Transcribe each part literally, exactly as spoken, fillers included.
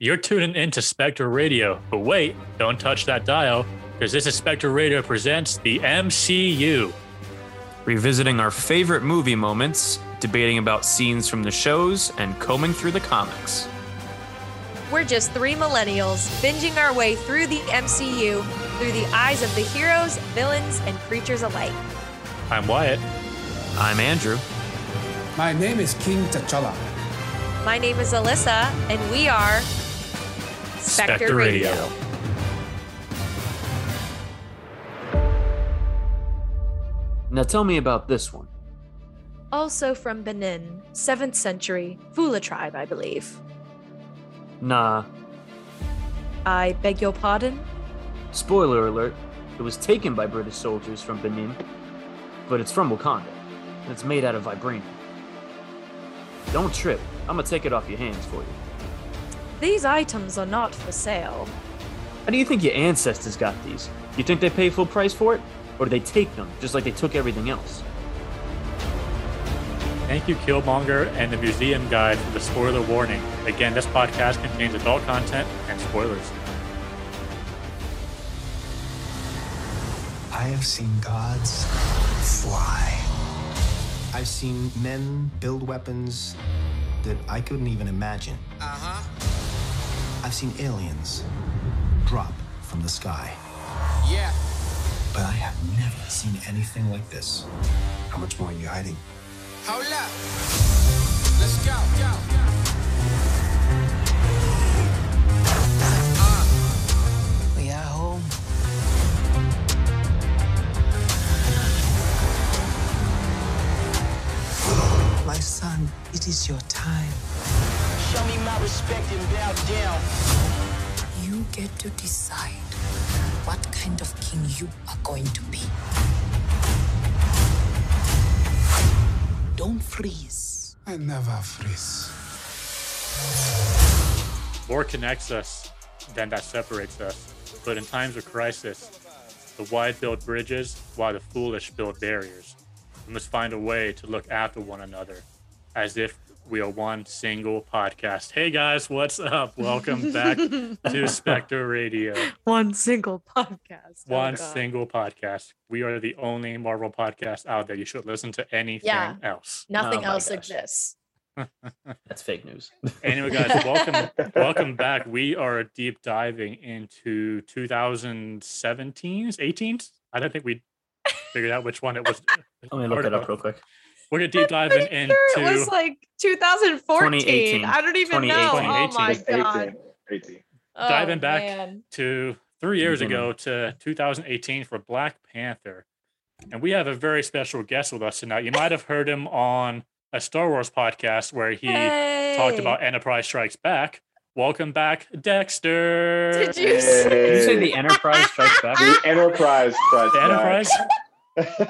You're tuning into Spectre Radio, but wait, don't touch that dial, because this is Spectre Radio Presents the M C U. Revisiting our favorite movie moments, debating about scenes from the shows, and combing through the comics. We're just three millennials, binging our way through the M C U, through the eyes of the heroes, villains, and creatures alike. I'm Wyatt. I'm Andrew. My name is King T'Challa. My name is Alyssa, and we are... Spectre, Spectre Radio. Radio. Now tell me about this one. Also from Benin, seventh century, Fula tribe, I believe. Nah. I beg your pardon? Spoiler alert, it was taken by British soldiers from Benin, but it's from Wakanda, and it's made out of vibranium. Don't trip, I'm gonna take it off your hands for you. These items are not for sale. How do you think your ancestors got these? You think they pay full price for it? Or do they take them, just like they took everything else? Thank you, Killmonger and the Museum Guide, for the spoiler warning. Again, this podcast contains adult content and spoilers. I have seen gods fly. I've seen men build weapons that I couldn't even imagine. Uh-huh. I've seen aliens drop from the sky. Yeah. But I have never seen anything like this. How much more are you hiding? Hold up. Let's go. go, go. Uh. We are home. My son, it is your time. Show me my respect and bow down. You get to decide what kind of king you are going to be. Don't freeze. I never freeze. War connects us than that separates us. But in times of crisis, the wise build bridges while the foolish build barriers. We must find a way to look after one another as if we are one single podcast. Hey guys, what's up? Welcome back to Spectre Radio. One single podcast. Oh one God. single podcast. We are the only Marvel podcast out there. You should listen to anything yeah. else. Nothing oh else exists. That's fake news. Anyway, guys, welcome welcome back. We are deep diving into twenty seventeen's, eighteen's. I don't think we figured out which one it was. Let me look that up real quick. We're gonna deep dive in, into. Sure it was like twenty fourteen. I don't even know. Oh my god! eighteen, eighteen. Oh, diving back man. to three years mm-hmm. ago to two thousand eighteen for Black Panther, and we have a very special guest with us tonight. You might have heard him on a Star Wars podcast where he hey. talked about Enterprise Strikes Back. Welcome back, Dexter. Did you, hey. say- Did you say the Enterprise Strikes Back? The Enterprise Strikes Back. Enterprise.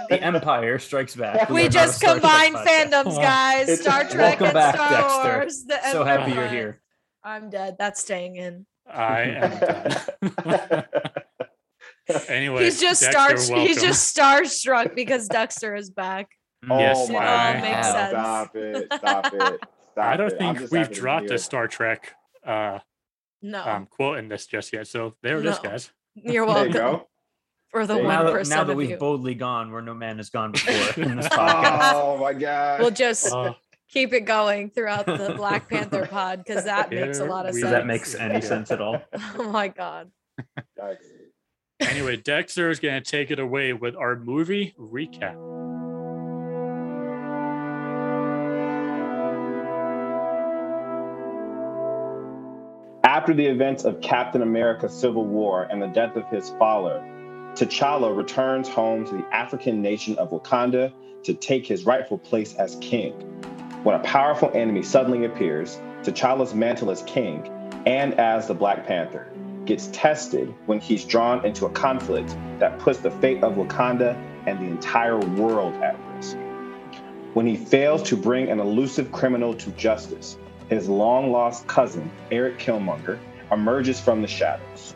The Empire Strikes Back. We just combined fandoms, guys. It's Star Trek and back, Star Dexter. Wars. So happy you're here. I'm dead. That's staying in. I am dead. Anyway, he's just star. He's just starstruck because Dexter is back. Oh yes, my God! Stop it! Stop it! Stop I don't it. think we've dropped a Star Trek uh, no um, quote in this just yet. So there it no. is, guys. You're welcome. There you go. Or the now one percent. Now that we've you. boldly gone where no man has gone before in this podcast. Oh my God. We'll just oh. keep it going throughout the Black Panther pod because that Here makes a lot of we, sense. That makes any sense at all. Oh my God. Anyway, Dexter is going to take it away with our movie recap. After the events of Captain America: Civil War and the death of his father, T'Challa returns home to the African nation of Wakanda to take his rightful place as king. When a powerful enemy suddenly appears, T'Challa's mantle as king and as the Black Panther gets tested when he's drawn into a conflict that puts the fate of Wakanda and the entire world at risk. When he fails to bring an elusive criminal to justice, his long-lost cousin, Eric Killmonger, emerges from the shadows.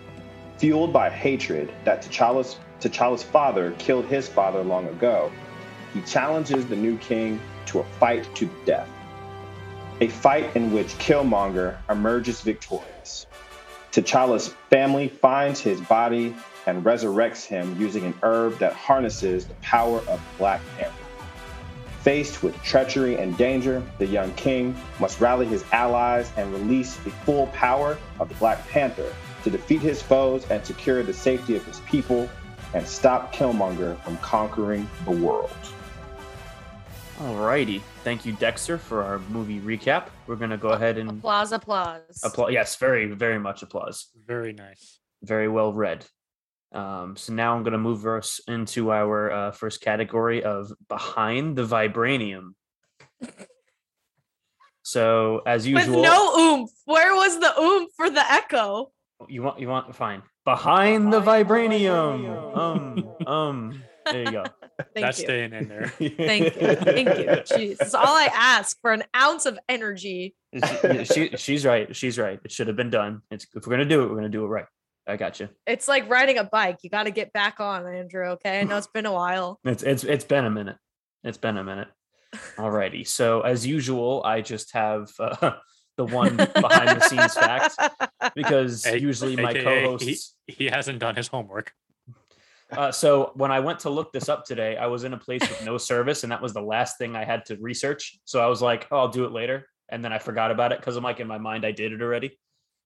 Fueled by hatred that T'Challa's, T'Challa's father killed his father long ago, he challenges the new king to a fight to the death. a fight in which Killmonger emerges victorious. T'Challa's family finds his body and resurrects him using an herb that harnesses the power of Black Panther. Faced with treachery and danger, the young king must rally his allies and release the full power of the Black Panther to defeat his foes and secure the safety of his people and stop Killmonger from conquering the world. Alrighty. Thank you, Dexter, for our movie recap. We're going to go ahead and... Applause, applause. Applaud. Yes, very, very much applause. Very nice. Very well read. Um, so now I'm going to move us into our uh, first category of Behind the Vibranium. So as usual, with no oomph. Where was the oomph for the echo? You want? You want? Fine. Behind, Behind the Vibranium. The vibranium. um, um. There you go. Thank That's you. Staying in there. Thank you. Thank you. Jeez, that's all I ask for, an ounce of energy. She, she, she's right. She's right. It should have been done. It's, if we're gonna do it, we're gonna do it right. I got you. It's like riding a bike. You got to get back on, Andrew. Okay, I know it's been a while. It's it's it's been a minute. It's been a minute. Alrighty. So as usual, I just have uh, the one behind the scenes fact because a- usually my a- co-hosts he, he hasn't done his homework. Uh, so when I went to look this up today, I was in a place with no service, and that was the last thing I had to research. So I was like, "Oh, I'll do it later," and then I forgot about it because I'm like, in my mind, I did it already.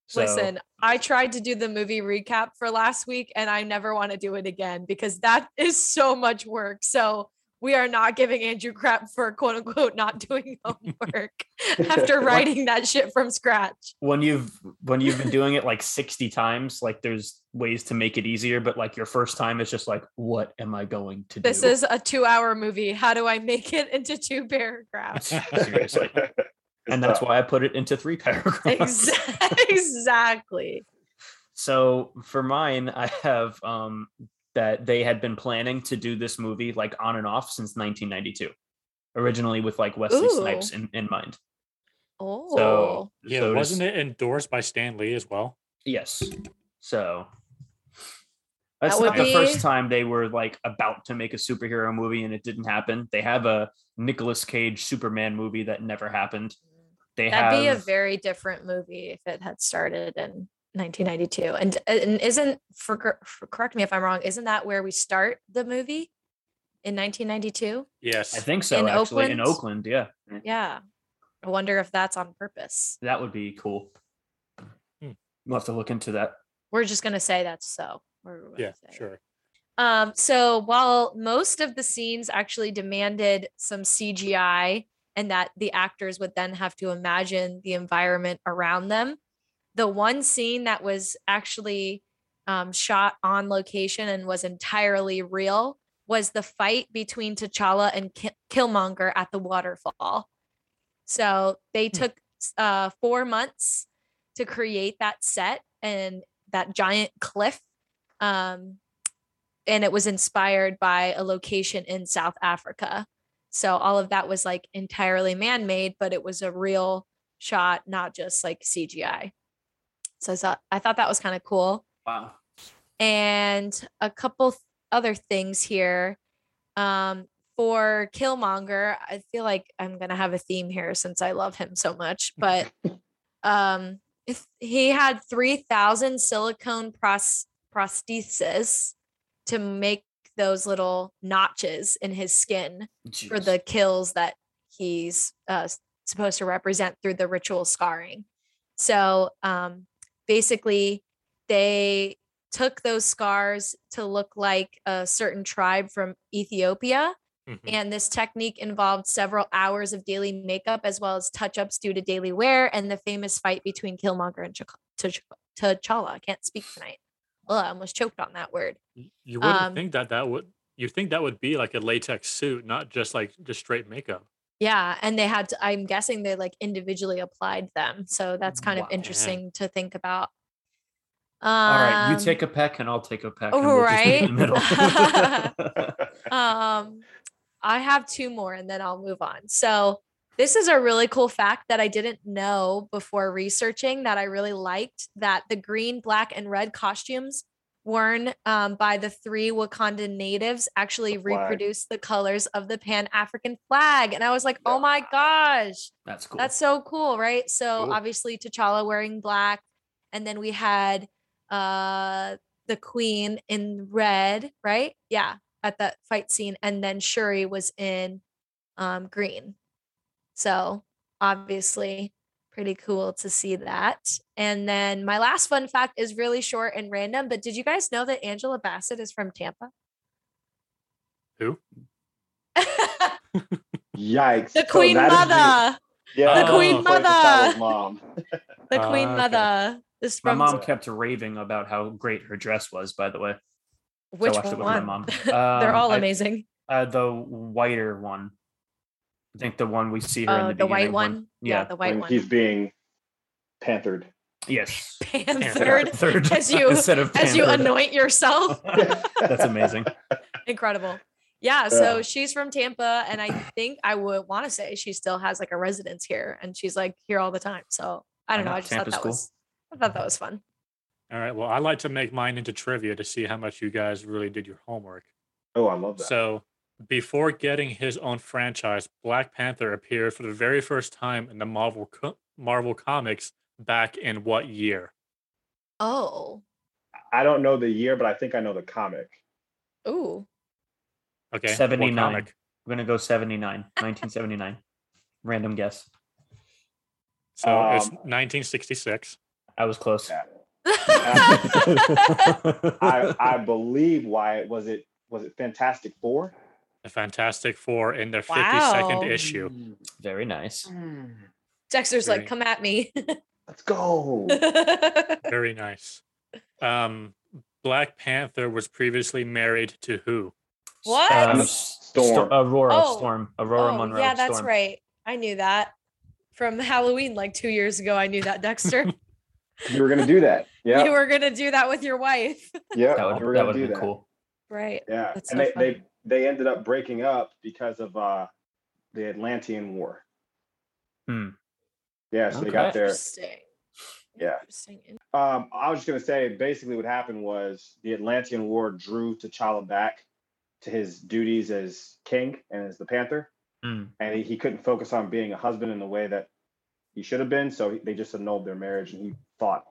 So. Listen, I tried to do the movie recap for last week and I never want to do it again because that is so much work. So we are not giving Andrew crap for quote unquote not doing homework after writing that shit from scratch. When you've when you've been doing it like sixty times, like there's ways to make it easier, but like your first time it's just like, what am I going to do? This is a two-hour movie. How do I make it into two paragraphs? Seriously. And that's why I put it into three paragraphs. Exactly. So for mine, I have um, that they had been planning to do this movie like on and off since nineteen ninety-two, originally with like Wesley Ooh. Snipes in, in mind. Oh, so, yeah. So wasn't it endorsed by Stan Lee as well? Yes. So that's that not be... the first time they were like about to make a superhero movie and it didn't happen. They have a Nicolas Cage Superman movie that never happened. They That'd have... be a very different movie if it had started in nineteen ninety-two. And and isn't for, for correct me if I'm wrong. Isn't that where we start the movie in nineteen ninety-two? Yes, I think so. In actually, Oakland? in Oakland, yeah. Yeah, I wonder if that's on purpose. That would be cool. Hmm. We'll have to look into that. We're just gonna say that's so. Yeah, sure. Um, so while most of the scenes actually demanded some C G I and that the actors would then have to imagine the environment around them, the one scene that was actually um, shot on location and was entirely real was the fight between T'Challa and Ki- Killmonger at the waterfall. So they took uh, four months to create that set and that giant cliff. Um, and it was inspired by a location in South Africa. So all of that was like entirely man-made, but it was a real shot, not just like C G I. So I thought, I thought that was kind of cool. Wow. And a couple th- other things here. Um, for Killmonger, I feel like I'm going to have a theme here since I love him so much, but, um, if he had three thousand silicone prosthetics, prosthesis to make those little notches in his skin Jeez. For the kills that he's uh, supposed to represent through the ritual scarring. So um, basically they took those scars to look like a certain tribe from Ethiopia. Mm-hmm. And this technique involved several hours of daily makeup as well as touch-ups due to daily wear and the famous fight between Killmonger and T'Challa. T'Challa. I can't speak tonight. Ugh, I almost choked on that word. You wouldn't um, think that that would, you think that would be like a latex suit, not just like just straight makeup. Yeah. And they had to, I'm guessing they like individually applied them. So that's kind wow. of interesting to think about. Um, All right. You take a peck and I'll take a peck. All right. And we'll just meet in the middle. um, I have two more and then I'll move on. So this is a really cool fact that I didn't know before researching that I really liked, that the green, black, and red costumes worn um, by the three Wakanda natives actually reproduced the colors of the Pan-African flag. And I was like, oh my gosh, that's cool. That's so cool, right? So cool. Obviously T'Challa wearing black. And then we had uh, the queen in red, right? Yeah, at that fight scene. And then Shuri was in um, green. So obviously pretty cool to see that. And then my last fun fact is really short and random, but did you guys know that Angela Bassett is from Tampa? Who? Yikes. The Queen so Mother. Is, yeah, the oh. Queen Mother. Mom. The Queen uh, Mother. Okay. Is from my mom kept raving about how great her dress was, by the way. Which so I watched one? It with my mom. Um, They're all amazing. I, uh, the whiter one. I think the one we see her oh, in the, the white one. one. Yeah. yeah, the white when one. He's being panthered. Yes. Panthered. panthered. As you Instead of panthered. As you anoint yourself. That's amazing. Incredible. Yeah. So yeah. She's from Tampa, and I think I would want to say she still has like a residence here, and she's like here all the time. So I don't I know. know. I just Tampa's thought that cool. was. I thought that was fun. All right. Well, I like to make mine into trivia to see how much you guys really did your homework. Oh, I love that. So. Before getting his own franchise, Black Panther appeared for the very first time in the Marvel co- Marvel comics back in what year? Oh. I don't know the year, but I think I know the comic. Ooh. Okay. seventy-nine. Comic? I'm going to go seventy-nine. nineteen seventy-nine. Random guess. So um, it's nineteen sixty-six. I was close. Yeah. I, I believe Wyatt, was it was it Fantastic Four? The Fantastic Four in their fifty-second wow. issue. Very nice. Dexter's Very like, come at me. Let's go. Very nice. Um, Black Panther was previously married to who? What? Um, Storm. Storm. Aurora oh. Storm. Aurora oh, Monroe. Yeah, that's Storm. Right. I knew that. From Halloween like two years ago, I knew that, Dexter. You were going to do that. Yeah. You were going to do that with your wife. Yeah, that would, you were that would do be that. Cool. Right. Yeah. That's and so they, they They ended up breaking up because of uh, the Atlantean War. Hmm. Yeah, so okay. they got there. Interesting. Yeah. Interesting. Um, I was just going to say, basically what happened was the Atlantean War drew T'Challa back to his duties as king and as the Panther. Hmm. And he, he couldn't focus on being a husband in the way that he should have been. So they just annulled their marriage and he fought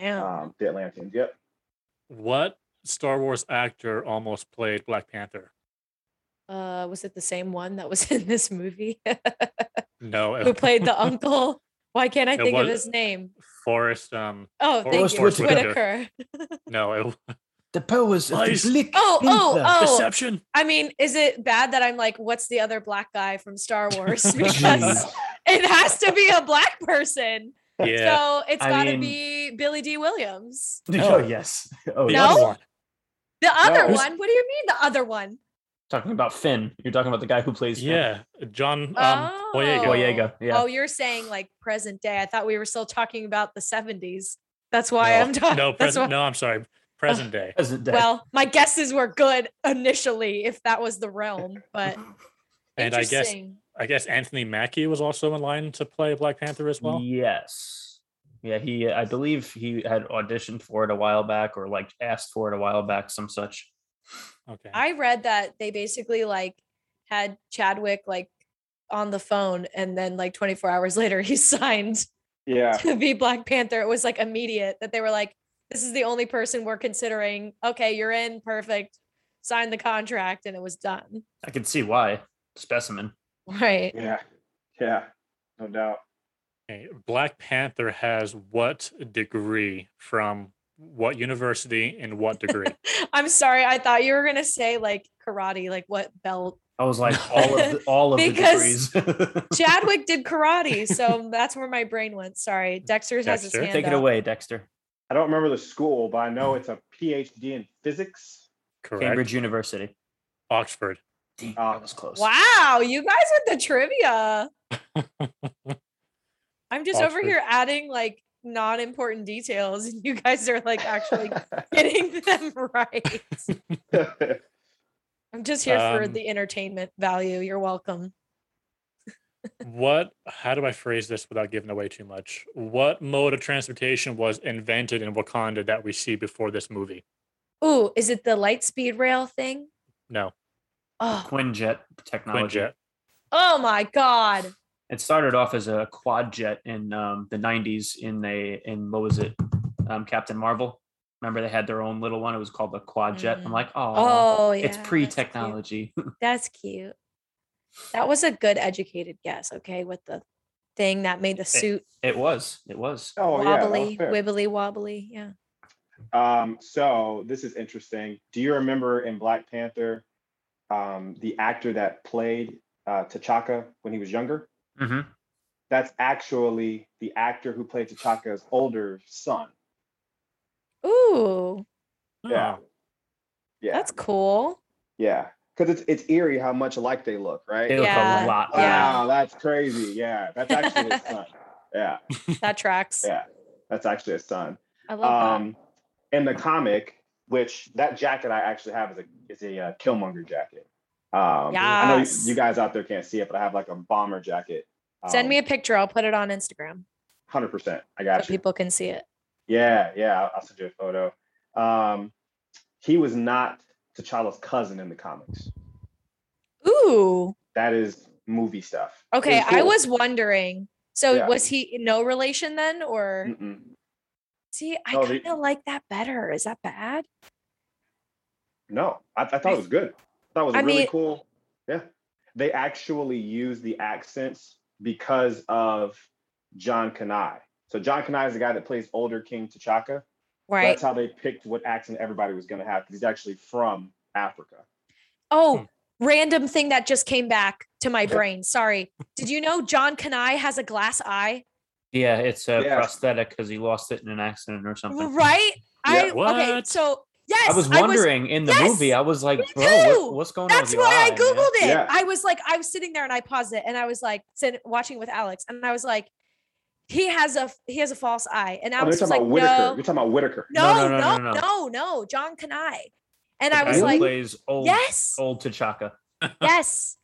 um, the Atlanteans. Yep. What Star Wars actor almost played Black Panther? Uh, was it the same one that was in this movie? No. Who played the uncle? Why can't I think of his name? Forrest. Um, oh, Forrest thank you, Whitaker. Whitaker. No. It, the powers of the oh, oh, oh. Deception. I mean, is it bad that I'm like, what's the other black guy from Star Wars? Because it has to be a black person. Yeah. So it's got to I mean... be Billy D. Williams. Oh, yes. Oh, no? Other one. The other no. one? What do you mean the other one? Talking about Finn. You're talking about the guy who plays Finn. Yeah, John um, oh. Boyega. Yeah. Oh, you're saying like present day. I thought we were still talking about the seventies. That's why no, I'm talking. No, present. Why... No, I'm sorry. Present day. Uh, present day. Well, my guesses were good initially, if that was the realm. But and I guess I guess Anthony Mackie was also in line to play Black Panther as well. Yes. Yeah, he. I believe he had auditioned for it a while back, or like asked for it a while back, some such. Okay. I read that they basically like had Chadwick like on the phone, and then like twenty-four hours later he signed yeah. to be Black Panther. It was like immediate that they were like, this is the only person we're considering. Okay, you're in. Perfect. Sign the contract, and it was done. I can see why. Specimen. Right. Yeah. Yeah. No doubt. Okay. Black Panther has what degree from what university and what degree? I'm sorry, I thought you were gonna say like karate, like what belt? I was like all of the, all of because the degrees. Chadwick did karate, so that's where my brain went. Sorry, Dexter has his hand. Take it up. Away, Dexter. I don't remember the school, but I know it's a P H D in physics. Correct. Cambridge University, Oxford. Dang, uh, that was close. Wow, you guys with the trivia. I'm just Oxford. Over here adding like. Non-important details, and you guys are like actually getting them right. I'm just here um, for the entertainment value. You're welcome. What, how do I phrase this without giving away too much? What mode of transportation was invented in Wakanda that we see before this movie? Ooh, is it the light speed rail thing? No. Oh. Quinjet technology. Quinjet. Oh my God. It started off as a quad jet in um, the nineties in a, in what was it? Um, Captain Marvel. Remember they had their own little one. It was called the quad jet. Mm. I'm like, oh, oh yeah, it's pre-technology. That's cute. That's cute. That was a good educated guess. Okay. With the thing that made the suit. It, it was, it was. Oh, wobbly, yeah, wibbly wobbly. Yeah. Um, so this is interesting. Do you remember in Black Panther, um, the actor that played uh, T'Chaka when he was younger? Mm-hmm. That's actually the actor who played T'Chaka's older son. Ooh. Yeah. Yeah. That's cool. Yeah. Because it's it's eerie how much alike they look, right? They look yeah. a lot. Wow, yeah. That's crazy. Yeah. That's actually his son. Yeah. That tracks. Yeah. That's actually his son. I love um, that. In the comic, which that jacket I actually have is a is a uh, Killmonger jacket. Um, yes. I know you, you guys out there can't see it, but I have like a bomber jacket. Um, Send me a picture. I'll put it on Instagram. one hundred percent. I got so you. People can see it. Yeah, yeah, I'll send you a photo. Um, he was not T'Challa's cousin in the comics. Ooh. That is movie stuff. Okay, was cool. I was wondering. So yeah. was he no relation then? Or Mm-mm. see, I no, kind of like that better. Is that bad? No, I, I thought it was good. I thought it was I really mean, cool. Yeah. They actually use the accents because of John Kani. So John Kani is the guy that plays older King T'Chaka. Right. So that's how they picked what accent everybody was going to have, because he's actually from Africa. Oh, random thing that just came back to my brain. Sorry. Did you know John Kani has a glass eye? Yeah, it's a yeah. prosthetic because he lost it in an accident or something. Right? Yeah. I what? Okay, so yes. I was wondering I was, in the yes, movie, I was like, bro, what, what's going that's on? That's why eye, I Googled man? It. Yeah. I was like, I was sitting there and I paused it and I was like sit, watching with Alex and I was like, He has a he has a false eye, and I was like, "No, you're talking about Whitaker." No, no, no, no, no, no, John Kani. And I was like, "Plays old, yes, old T'Chaka." Yes.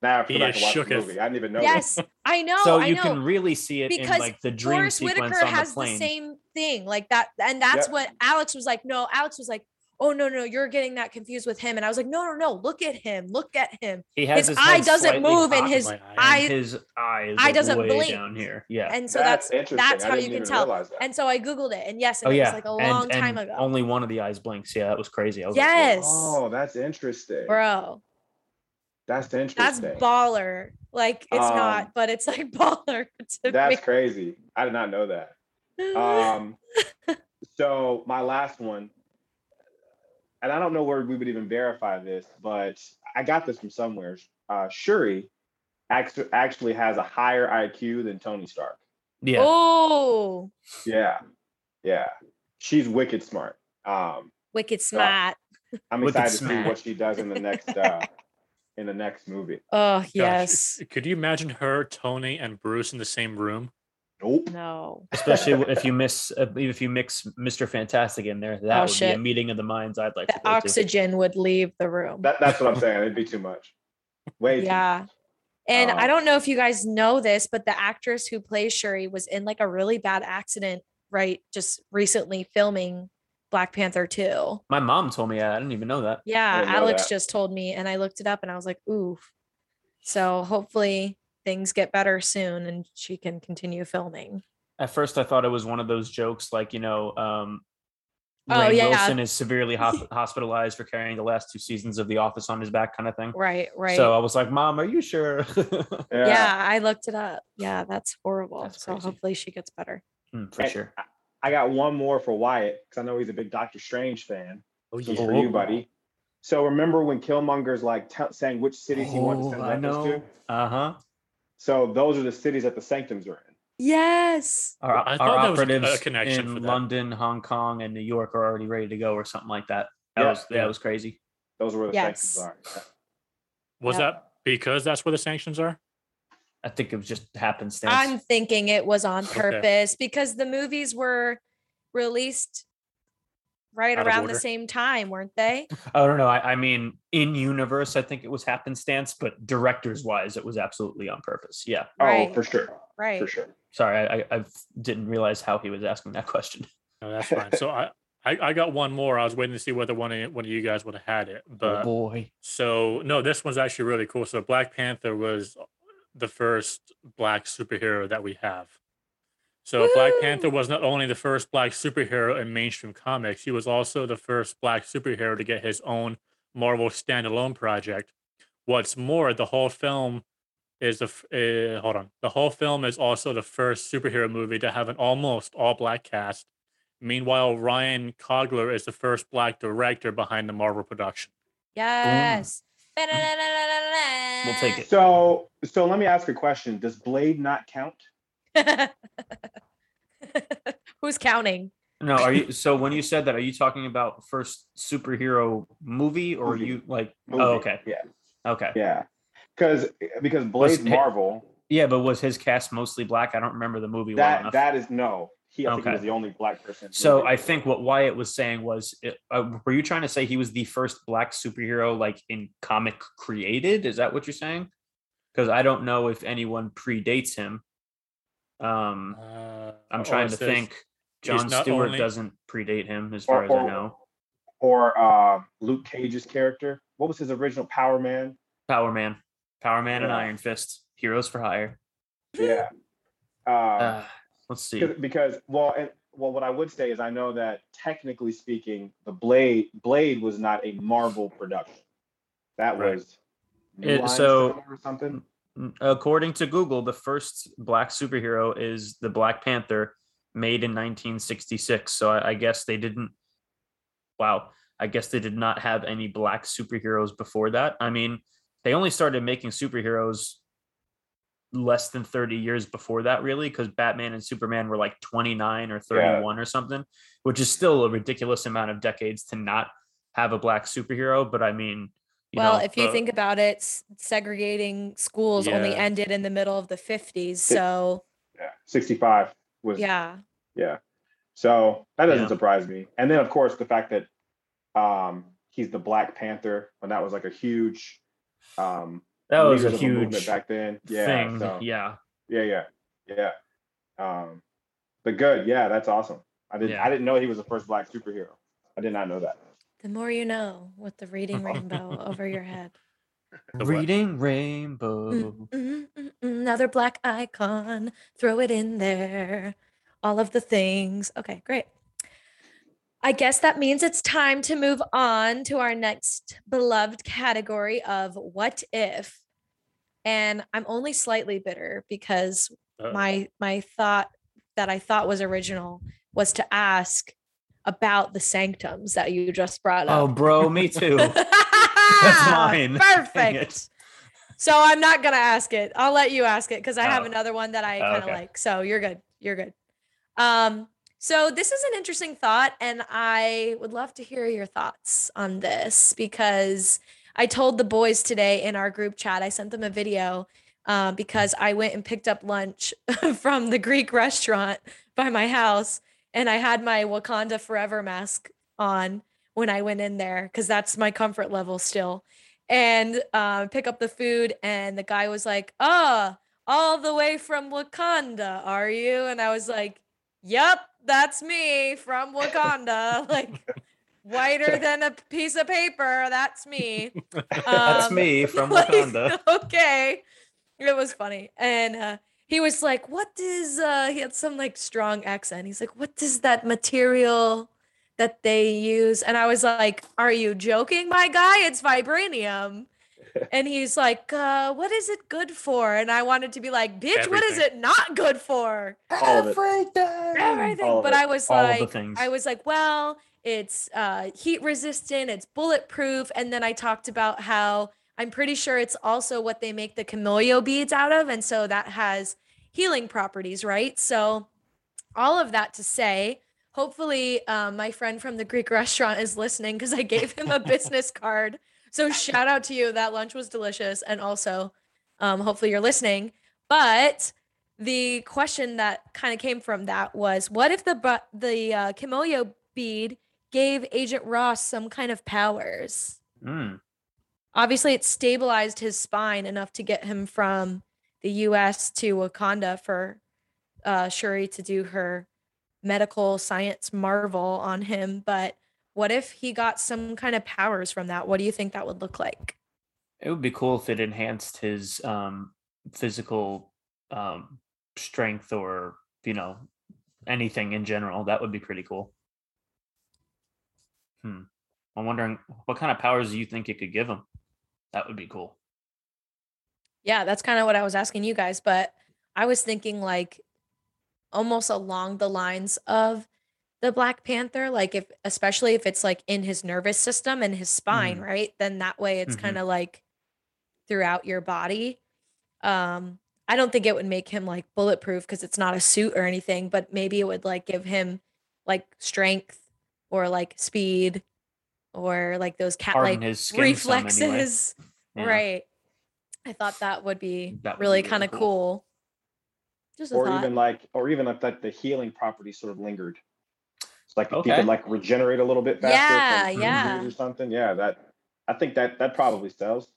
Now he shook it. I didn't even know. Yes, I know. So you can really see it in like the dream sequence on the plane. Because Forrest Whitaker has the same thing, like that, and that's what Alex was like. No, Alex was like, "Oh no, no, you're getting that confused with him." And I was like, "No, no, no, look at him, look at him. He has his, his eye doesn't move, and his eye, eye, his eye, eye doesn't blink down here." Yeah, and so that's that's, that's how you can tell. And so I Googled it, and yes, and oh, it yeah. was like a long and, time and ago. Only one of the eyes blinks. Yeah, that was crazy. I was yes. Like, oh, that's interesting, bro. That's interesting. That's baller. Like it's um, not, but it's like baller. To that's me. Crazy. I did not know that. Um, so my last one. And I don't know where we would even verify this, but I got this from somewhere. Uh, Shuri actu- actually has a higher I Q than Tony Stark. Yeah. Oh. Yeah. Yeah. She's wicked smart. Um, wicked smart. So I'm wicked excited smart. to see what she does in the next uh, in the next movie. Oh yes. Gosh. Could you imagine her, Tony, and Bruce in the same room? Nope. No. Especially if you miss, if you mix Mister Fantastic in there, that oh, would shit. be a meeting of the minds. I'd like the to go oxygen to. would leave the room. That, that's what I'm saying. It'd be too much. Way yeah. Too much. And um, I don't know if you guys know this, but the actress who plays Shuri was in like a really bad accident, right? Just recently filming Black Panther two. My mom told me. I didn't even know that. Yeah, know Alex that. just told me, and I looked it up, and I was like, ooh. So hopefully things get better soon and she can continue filming. At first I thought it was one of those jokes like, you know, um oh, Rainn yeah, Wilson yeah. is severely ho- hospitalized for carrying the last two seasons of The Office on his back kind of thing. Right, right. So I was like, Mom, are you sure? yeah. yeah, I looked it up. Yeah, that's horrible. That's so crazy. Hopefully she gets better. Mm, for and sure. I got one more for Wyatt because I know he's a big Doctor Strange fan. Oh, yeah. For you, buddy. So remember when Killmonger's like t- saying which cities oh, he wants to send letters to? Uh-huh. So those are the cities that the sanctums are in. Yes. Our, I thought our operatives that was a connection in for London, Hong Kong, and New York are already ready to go, or something like that. That yeah. was that yeah. was crazy. Those are where the yes. sanctums are. Yeah. Was yeah. that because that's where the sanctions are? I think it was just happenstance. I'm thinking it was on purpose okay. because the movies were released right Out around the same time, weren't they? I don't know. I, I mean, in universe, I think it was happenstance, but directors wise, it was absolutely on purpose. Yeah. Right. Oh, for sure. Right. For sure. Sorry, I, I didn't realize how he was asking that question. No, that's fine. So I, I, I got one more. I was waiting to see whether one of, one of you guys would have had it. But, oh, boy. So, no, this one's actually really cool. So Black Panther was the first Black superhero that we have. So Woo! Black Panther was not only the first Black superhero in mainstream comics, he was also the first Black superhero to get his own Marvel standalone project. What's more, the whole film is the uh, hold on. The whole film is also the first superhero movie to have an almost all-Black cast. Meanwhile, Ryan Coogler is the first Black director behind the Marvel production. Yes. We'll take it. So, so let me ask a question. Does Blade not count? Who's counting? No, are you? So when you said that, are you talking about first superhero movie, or movie. Are you like? Movie. Oh, okay. Yeah. Okay. Yeah. Because because Blade's was, Marvel. Yeah, but was his cast mostly Black? I don't remember the movie. That well enough. That is no. He, I okay. think he was the only Black person. So movie. I think what Wyatt was saying was, it, uh, were you trying to say he was the first Black superhero like in comic created? Is that what you're saying? Because I don't know if anyone predates him. Um, uh, I'm trying to think. Jon Stewart only... doesn't predate him, as far or, or, as I know. Or uh, Luke Cage's character. What was his original Power Man? Power Man. Power Man yeah. and Iron Fist. Heroes for Hire. Yeah. Uh, uh, let's see. Because, well, and, well, what I would say is I know that, technically speaking, the Blade Blade was not a Marvel production. That right. was... It, so, or something? According to Google, the first Black superhero is the Black Panther, made in nineteen sixty-six. So I, I guess they didn't. Wow. I guess they did not have any Black superheroes before that. I mean, they only started making superheroes less than thirty years before that, really, because Batman and Superman were like twenty-nine or thirty-one yeah. or something, which is still a ridiculous amount of decades to not have a Black superhero. But I mean, you well, know, if you the, think about it, segregating schools yeah. only ended in the middle of the fifties. So yeah, sixty-five. Was, yeah yeah so that doesn't yeah. surprise me. And then of course the fact that um he's the Black Panther, when that was like a huge um that was a huge movement back then. Yeah thing. So, yeah yeah yeah yeah um but good yeah that's awesome. I didn't yeah. I didn't know he was the first Black superhero. I did not know that. The more you know, with the reading rainbow over your head. Reading rainbow. Mm, mm, mm, another Black icon. Throw it in there. All of the things. Okay, great. I guess that means it's time to move on to our next beloved category of what if. And I'm only slightly bitter because Uh-oh. my my thought that I thought was original was to ask about the sanctums that you just brought up. Oh, bro, me too. That's mine. Perfect. So I'm not going to ask it. I'll let you ask it because I oh. have another one that I kind of oh, okay. like. So you're good. You're good. Um, so this is an interesting thought, and I would love to hear your thoughts on this because I told the boys today in our group chat, I sent them a video uh, because I went and picked up lunch from the Greek restaurant by my house, and I had my Wakanda Forever mask on when I went in there, because that's my comfort level still, and uh, pick up the food. And the guy was like, oh, all the way from Wakanda, are you? And I was like, yep, that's me from Wakanda. Like, whiter than a piece of paper. That's me. Um, that's me from Wakanda. Like, okay. It was funny. And uh, he was like, what is, uh, he had some like strong accent. He's like, what is that material that they use? And I was like, are you joking, my guy? It's vibranium. And he's like, uh, what is it good for? And I wanted to be like, bitch, everything. What is it not good for? All everything. Everything. But I was All like, I was like, well, it's uh, heat resistant, it's bulletproof. And then I talked about how I'm pretty sure it's also what they make the camellia beads out of. And so that has healing properties, right? So all of that to say, hopefully, um, my friend from the Greek restaurant is listening because I gave him a business card. So shout out to you. That lunch was delicious. And also, um, hopefully you're listening. But the question that kind of came from that was, what if the the uh, Killmonger bead gave Agent Ross some kind of powers? Mm. Obviously, it stabilized his spine enough to get him from the U S to Wakanda for uh, Shuri to do her medical science marvel on him, but what if he got some kind of powers from that? What do you think that would look like? It would be cool if it enhanced his um, physical um, strength or, you know, anything in general. That would be pretty cool. Hmm. I'm wondering what kind of powers do you think it could give him? That would be cool. Yeah, that's kind of what I was asking you guys, but I was thinking like almost along the lines of the Black Panther, like if, especially if it's like in his nervous system and his spine, mm. right? Then that way it's mm-hmm. kind of like throughout your body. Um, I don't think it would make him like bulletproof because it's not a suit or anything, but maybe it would like give him like strength or like speed or like those cat like reflexes. Anyway. Yeah. Right. I thought that would be that would really, really kind of cool. cool. Just a or thought. even like, or even like that the healing property sort of lingered. Like okay. If he could like regenerate a little bit faster. Yeah, yeah. Or something. Yeah, that I think that that probably sells.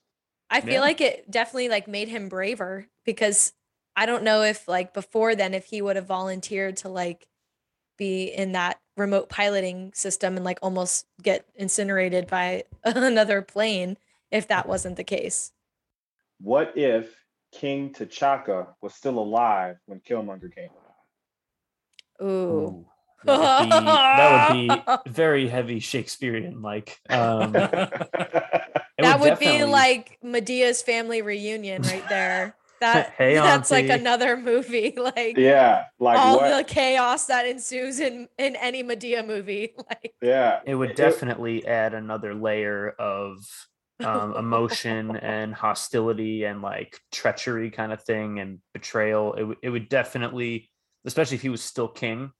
I feel yeah. like it definitely like made him braver because I don't know if like before then if he would have volunteered to like be in that remote piloting system and like almost get incinerated by another plane if that wasn't the case. What if King T'Chaka was still alive when Killmonger came? Ooh. Ooh. That would, be, that would be very heavy Shakespearean, like um, that would, would definitely... be like Medea's family reunion right there. That hey, that's auntie. Like another movie, like yeah, like all what? the chaos that ensues in, in any Medea movie. Like yeah, it would definitely it... add another layer of um, emotion and hostility and like treachery kind of thing and betrayal. It w- it would definitely, especially if he was still king.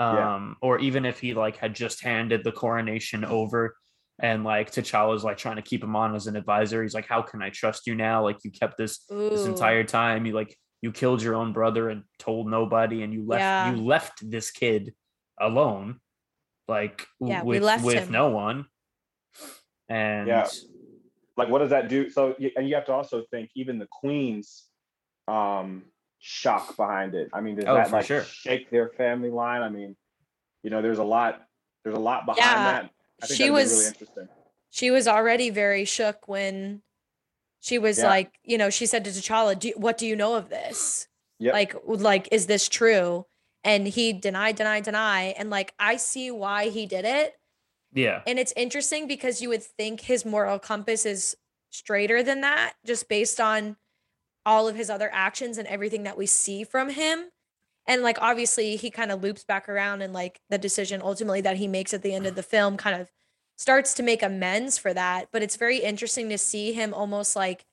Um, yeah. Or even if he like had just handed the coronation over and like T'Challa's like trying to keep him on as an advisor. He's like, how can I trust you now? Like you kept this Ooh. this entire time. You like, you killed your own brother and told nobody and you left, yeah. you left this kid alone, like yeah, with, with no one. And yeah. like, what does that do? So, and you have to also think even the Queen's, um, shock behind it. I mean, does oh, that like sure. shake their family line? I mean, you know, there's a lot, there's a lot behind yeah. that. I think she was really interesting. She was already very shook when she was yeah. like, you know, she said to T'Challa, do, "What do you know of this? Yep. Like, like, is this true?" And he denied, denied, denied. And like, I see why he did it. Yeah. And it's interesting because you would think his moral compass is straighter than that, just based on all of his other actions and everything that we see from him. And like, obviously he kind of loops back around and like the decision ultimately that he makes at the end of the film kind of starts to make amends for that. But it's very interesting to see him almost like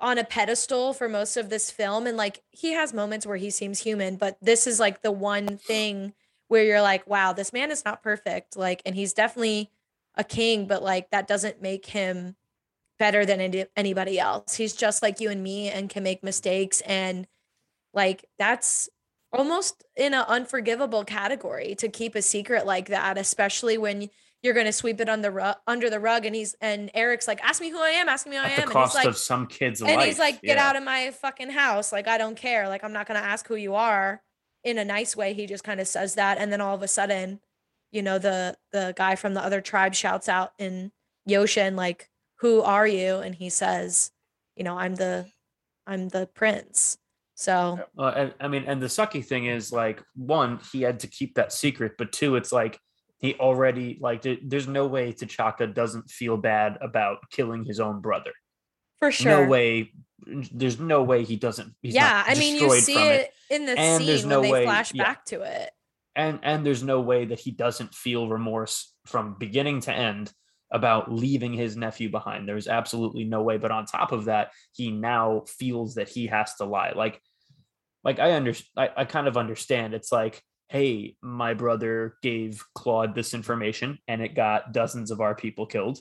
on a pedestal for most of this film. And like, he has moments where he seems human, but this is like the one thing where you're like, wow, this man is not perfect. Like, and he's definitely a king, but like, that doesn't make him better than any, anybody else. He's just like you and me and can make mistakes. And like, that's almost in an unforgivable category to keep a secret like that, especially when you're going to sweep it on the rug, under the rug. And he's, and Eric's like, ask me who I am, ask me who I am. At the cost and he's like, of some kid's life. And he's like, get yeah. out of my fucking house. Like, I don't care. Like, I'm not going to ask who you are in a nice way. He just kind of says that. And then all of a sudden, you know, the, the guy from the other tribe shouts out in Yoshin, like, who are you? And he says, you know, I'm the, I'm the prince. So, well, and, I mean, and the sucky thing is like, one, he had to keep that secret, but two, it's like, he already like, there's no way T'Chaka doesn't feel bad about killing his own brother. For sure. No way. There's no way he doesn't. He's yeah. Not I mean, you see it, it in the and scene no when way, they flash yeah. back to it. And, and there's no way that he doesn't feel remorse from beginning to end about leaving his nephew behind. There's absolutely no way. But on top of that, he now feels that he has to lie. Like, like I understand, I, I kind of understand. It's like, hey, my brother gave Claude this information and it got dozens of our people killed.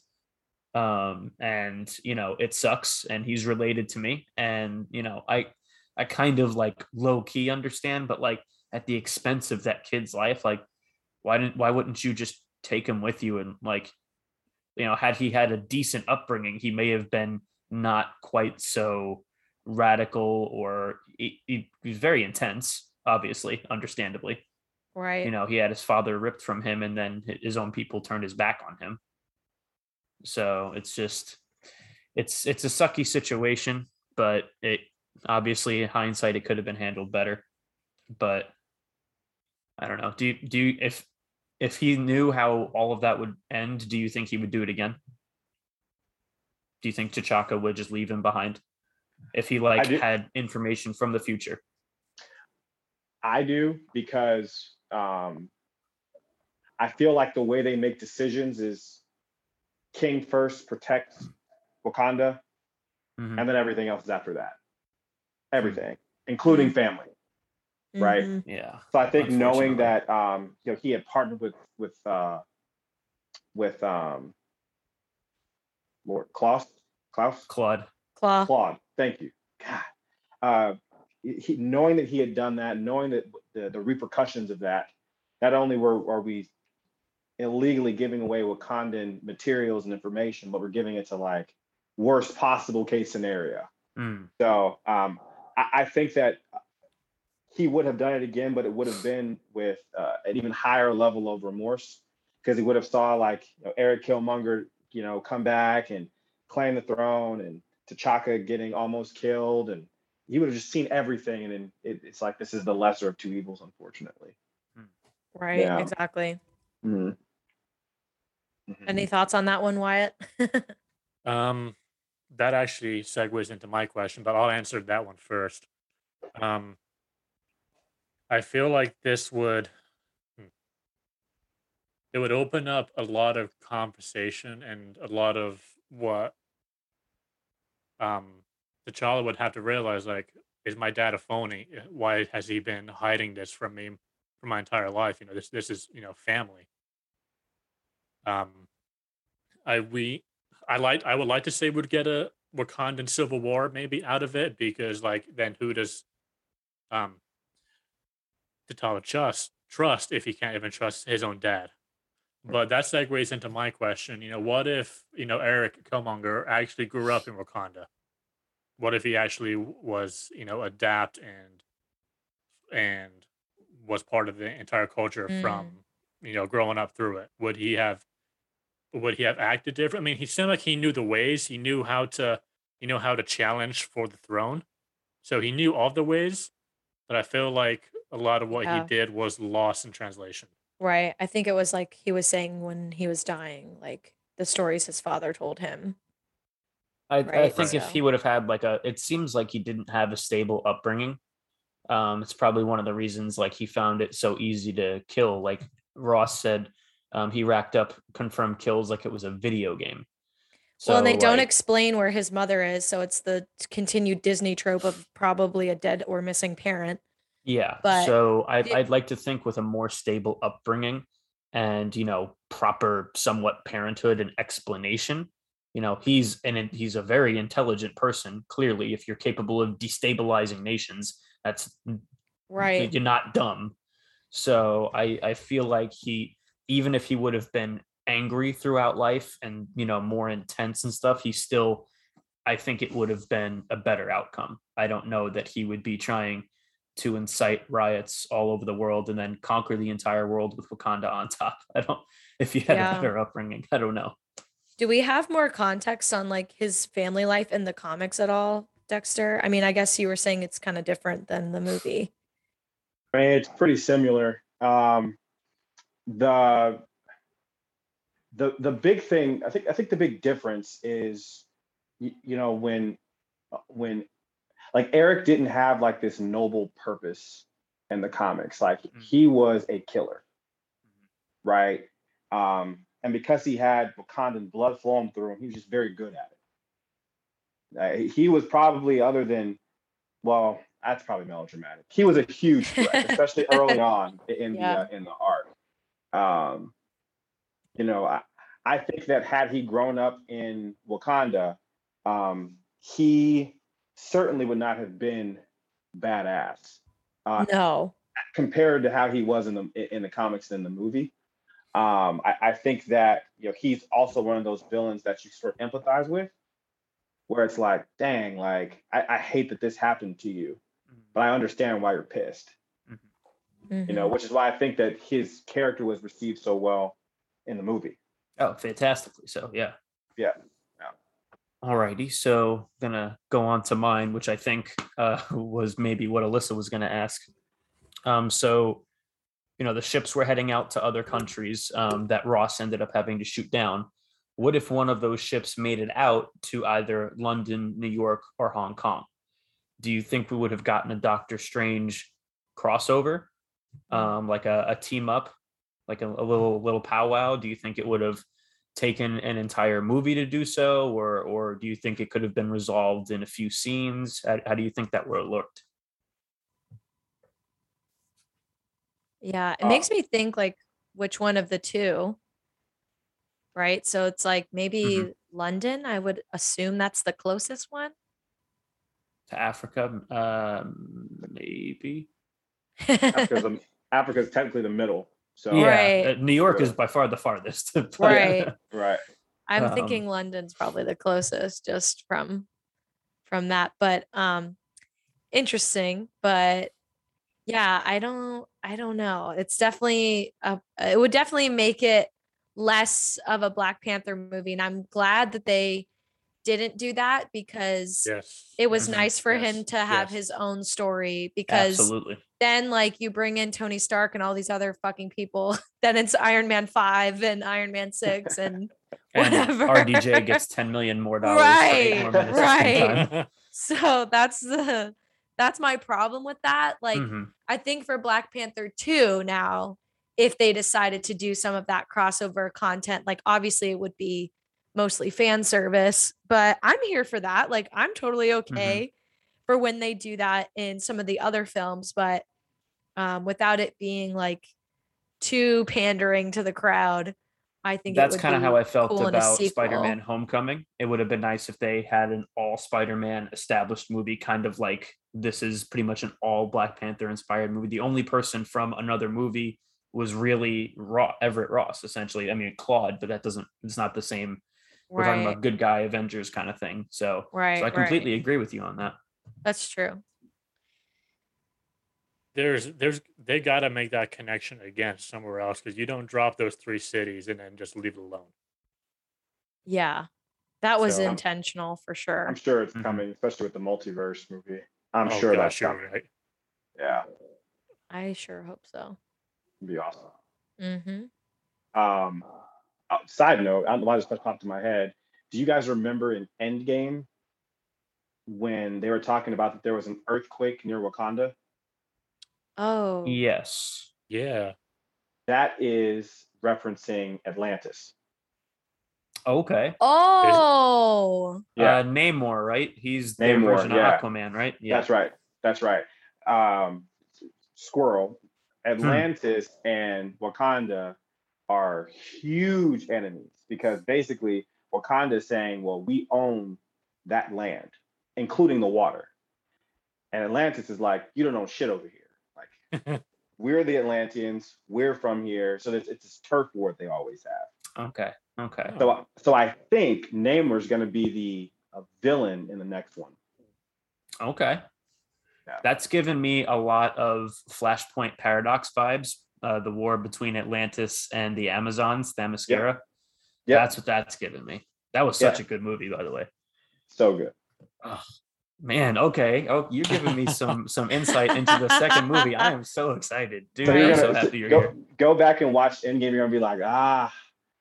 Um, and you know, it sucks and he's related to me. And, you know, I, I kind of like low key understand, but like at the expense of that kid's life, like why didn't, why wouldn't you just take him with you? And like, you know, had he had a decent upbringing, he may have been not quite so radical or he, he was very intense, obviously, understandably. Right. You know, he had his father ripped from him, and then his own people turned his back on him. So it's just, it's it's a sucky situation, but it obviously in hindsight it could have been handled better. But I don't know. Do you, do you, if if he knew how all of that would end, do you think he would do it again? Do you think T'Chaka would just leave him behind if he like had information from the future? I do, because um, I feel like the way they make decisions is King first protects Wakanda, mm-hmm. and then everything else is after that. Everything, mm-hmm. including family, mm-hmm. right? Yeah. So I think knowing that um, you know, he had partnered with with uh, with um, Lord Klaus, Klaus, Claude, Claude, Claude. Thank you, God. Uh, He, knowing that he had done that, knowing that the, the repercussions of that, not only were are we illegally giving away Wakandan materials and information, but we're giving it to like worst possible case scenario. Mm. So um, I, I think that he would have done it again, but it would have been with uh, an even higher level of remorse, because he would have saw like, you know, Eric Killmonger, you know, come back and claim the throne, and T'Chaka getting almost killed, and he would have just seen everything, and then it, it's like, this is the lesser of two evils, unfortunately. Right, yeah. Exactly. Mm-hmm. Mm-hmm. Any thoughts on that one, Wyatt? um, that actually segues into my question, but I'll answer that one first. Um, I feel like this would, it would open up a lot of conversation and a lot of what, um, T'Challa would have to realize, like, is my dad a phony? Why has he been hiding this from me for my entire life? You know, this this is, you know, family. Um, I we I like I would like to say we'd get a Wakandan Civil War maybe out of it, because like then who does um T'Challa trust trust if he can't even trust his own dad? But that segues into my question. You know, what if, you know, Eric Killmonger actually grew up in Wakanda? What if he actually was, you know, adapt and and was part of the entire culture mm. from, you know, growing up through it? Would he have would he have acted different? I mean, he seemed like he knew the ways. He knew how to, you know, how to challenge for the throne. So he knew all the ways, but I feel like a lot of what yeah. he did was lost in translation. Right. I think it was like he was saying when he was dying, like the stories his father told him. I, right, I think so. If he would have had like a, it seems like he didn't have a stable upbringing. Um, it's probably one of the reasons like he found it so easy to kill. Like Ross said, um, he racked up confirmed kills like it was a video game. So, well, and they like, don't explain where his mother is, so it's the continued Disney trope of probably a dead or missing parent. Yeah. But so I, it, I'd like to think with a more stable upbringing and, you know, proper somewhat parenthood and explanation. You know, he's and he's a very intelligent person. Clearly, if you're capable of destabilizing nations, that's right. You're not dumb. So I, I feel like he, even if he would have been angry throughout life and, you know, more intense and stuff, he still, I think it would have been a better outcome. I don't know that he would be trying to incite riots all over the world and then conquer the entire world with Wakanda on top. I don't, if he had yeah. a better upbringing, I don't know. Do we have more context on like his family life in the comics at all, Dexter? I mean, I guess you were saying it's kind of different than the movie. I mean, it's pretty similar. Um, the the the big thing, I think I think the big difference is, you, you know, when when like Eric didn't have like this noble purpose in the comics. Like mm-hmm. he was a killer, mm-hmm. right? Um, And because he had Wakandan blood flowing through him, he was just very good at it. Uh, he was probably, other than, well, that's probably melodramatic. He was a huge threat, especially early on in yeah. the uh, in the art. Um, you know, I, I think that had he grown up in Wakanda, um, he certainly would not have been badass. Uh, no. Compared to how he was in the in the comics and in the movie. Um, I, I think that, you know, he's also one of those villains that you sort of empathize with, where it's like, dang, like, I, I hate that this happened to you, but I understand why you're pissed. Mm-hmm. mm-hmm. you know, which is why I think that his character was received so well in the movie. Oh, fantastically so, yeah. Yeah. yeah. All righty, so I'm going to go on to mine, which I think uh, was maybe what Alyssa was going to ask. Um, so, you know, the ships were heading out to other countries um, that Ross ended up having to shoot down. What if one of those ships made it out to either London, New York, or Hong Kong? Do you think we would have gotten a Doctor Strange crossover, um, like a, a team up, like a, a little little powwow? Do you think it would have taken an entire movie to do so, or or do you think it could have been resolved in a few scenes? How, how do you think that would have looked? Yeah, it uh, makes me think like which one of the two. Right. So it's like maybe mm-hmm. London, I would assume that's the closest one. To Africa, um, maybe. Africa's, um, Africa's technically the middle. So yeah, right. New York is by far the farthest. But, right. Right. I'm um, thinking London's probably the closest just from from that. But um, interesting. But yeah, I don't I don't know. It's definitely a, it would definitely make it less of a Black Panther movie. And I'm glad that they didn't do that because yes. it was mm-hmm. nice for yes. him to have yes. his own story, because Absolutely. Then like you bring in Tony Stark and all these other fucking people, then it's Iron Man five and Iron Man six and, and whatever. R D J gets ten million more dollars. Right. More right. So that's the, that's my problem with that. Like mm-hmm. I think for Black Panther two now, if they decided to do some of that crossover content, like obviously it would be mostly fan service, but I'm here for that. Like I'm totally okay mm-hmm. for when they do that in some of the other films, but um, without it being like too pandering to the crowd, I think that's kind of how I felt cool about Spider-Man Homecoming. It would have been nice if they had an all Spider-Man established movie, kind of like this is pretty much an all Black Panther inspired movie. The only person from another movie was really raw Everett Ross, essentially. I mean, Claude, but that doesn't, it's not the same. We're right. talking about good guy Avengers kind of thing. So, right, so I completely right. agree with you on that. That's true. There's, there's, they got to make that connection again somewhere else, because you don't drop those three cities and then just leave it alone. Yeah. That was so, intentional I'm, for sure. I'm sure it's mm-hmm. coming, especially with the multiverse movie. I'm oh, sure gosh, that's coming. Right. Yeah. I sure hope so. Be awesome. Mm-hmm. Um, side note, a lot of stuff popped in my head. Do you guys remember in Endgame when they were talking about that there was an earthquake near Wakanda? Oh, yes, yeah. That is referencing Atlantis. Okay. Oh, yeah. Uh, Namor, right? He's Namor, the original yeah. Aquaman, right? Yeah, that's right. That's right. Um, Squirrel. Atlantis hmm. and Wakanda are huge enemies, because basically Wakanda is saying, well, we own that land, including the water. And Atlantis is like, you don't own shit over here. Like, we're the Atlanteans. We're from here. So it's this turf war they always have. Okay. Okay. So, so I think Namor's going to be the uh, villain in the next one. Okay. Yeah. That's given me a lot of Flashpoint Paradox vibes. Uh, the war between Atlantis and the Amazons, Themyscira. Yeah, yep. That's what that's given me. That was such yeah. a good movie, by the way. So good. Oh, man, okay. Oh, you're giving me some some insight into the second movie. I am so excited, dude. So I'm gonna, so happy you're go, here. Go back and watch Endgame. You're gonna be like, ah,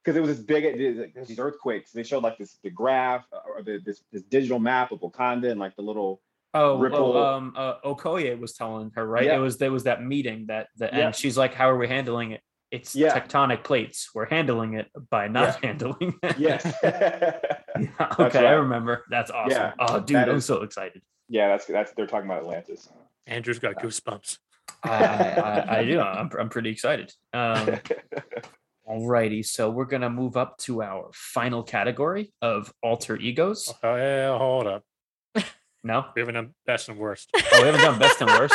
because it was this big. There's these earthquakes. They showed like this the graph or the, this this digital map of Wakanda and like the little. Oh, oh, um, uh, Okoye was telling her, right? Yeah. It was there was that meeting that the yeah. and she's like, "How are we handling it? It's yeah. tectonic plates. We're handling it by not yeah. handling it." Yes. yeah, okay, right. I remember. That's awesome. Yeah. Oh, dude, that I'm is, so excited. Yeah, that's that's they're talking about Atlantis. Andrew's got goosebumps. I, I, I do. I'm I'm pretty excited. Um, alrighty, so we're gonna move up to our final category of alter egos. Oh, yeah, hold up. No, we haven't done best and worst. Oh, we haven't done best and worst.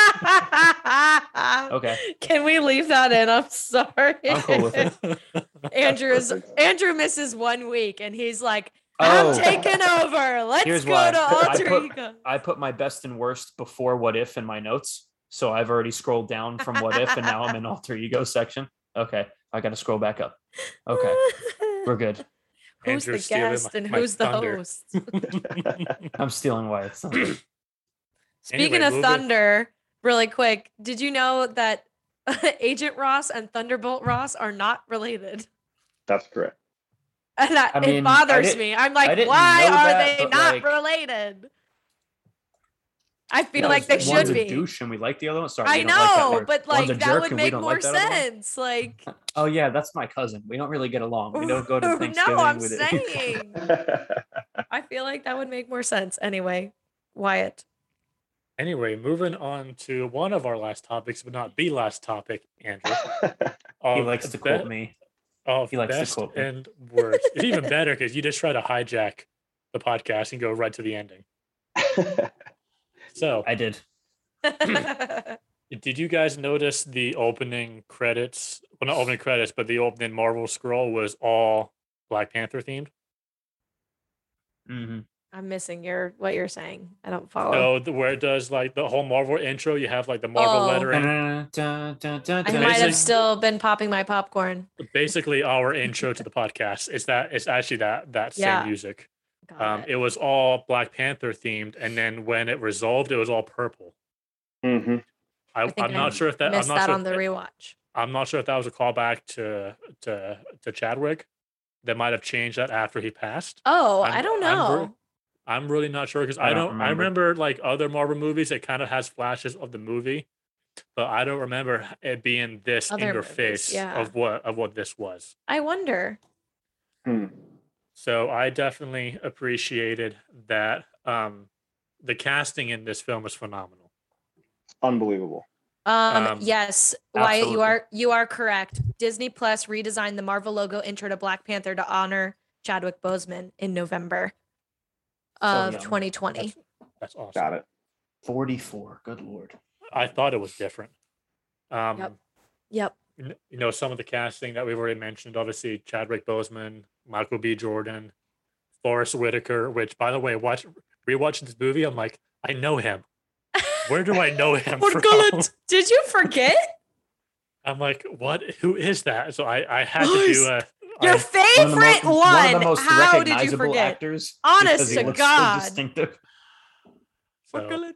Okay. Can we leave that in? I'm sorry. I'm cool with it. Andrew's Andrew misses one week, and he's like, "I'm oh. taking over. Let's Here's go why. to alter I put, ego." I put my best and worst before what if in my notes, So I've already scrolled down from what if, and now I'm in alter ego section. Okay. I got to scroll back up. Okay. We're good. Who's Andrew's the guest my, and who's the thunder. host? I'm stealing Wyatt's thunder. Speaking anyway, of thunder, it. really quick, did you know that Agent Ross and Thunderbolt Ross are not related? That's correct. And I, I mean, it bothers me. I'm like, why are that, they not like, related? I feel no, like they should be. One's a douche and we like the other one. Sorry, I know, like but like that would make more like sense. Like, oh yeah, that's my cousin. We don't really get along. We don't go to Thanksgiving. No, I'm with saying. It. I feel like that would make more sense. Anyway, Wyatt. Anyway, moving on to one of our last topics, but not the last topic, Andrew. Um, he likes to quote be- me. Oh, he likes best to quote me. And worst. It's even better because you just try to hijack the podcast and go right to the ending. So I did. Did you guys notice the opening credits? Well, not opening credits, but the opening Marvel scroll was all Black Panther themed. Mm-hmm. I'm missing your what you're saying. I don't follow. No, the, where it does like the whole Marvel intro, you have like the Marvel oh. lettering. Da, da, da, da, I might have still been popping my popcorn. Basically, our intro to the podcast is that it's actually that that yeah. same music. Um, it. it was all Black Panther themed, and then when it resolved, it was all purple. Mm-hmm. I, I I'm I not sure if that. I'm not that sure on the rewatch. I'm not sure if that was a callback to to to Chadwick. That might have changed that after he passed. Oh, I'm, I don't know. I'm, I'm really not sure because I, I don't. Remember. I remember like other Marvel movies, it kind of has flashes of the movie, but I don't remember it being this other in your movies, face yeah. of what of what this was. I wonder. Hmm. So I definitely appreciated that. Um, the casting in this film is phenomenal. Unbelievable. Um, um, yes, Wyatt, absolutely. you are you are correct. Disney Plus redesigned the Marvel logo intro to Black Panther to honor Chadwick Boseman in November of oh, yeah. twenty twenty. That's, that's awesome. Got it. forty-four. Good Lord. I thought it was different. Um, yep. Yep. You know, some of the casting that we've already mentioned, obviously Chadwick Boseman, Michael B. Jordan, Forrest Whitaker, which, by the way, watch rewatching this movie, I'm like, I know him. Where do I know him from? Did you forget? I'm like, what? Who is that? So I, I had to do a... Your I, favorite one! One of the most, one. One of the most How did you forget? Actors Honest to God. So distinctive. So,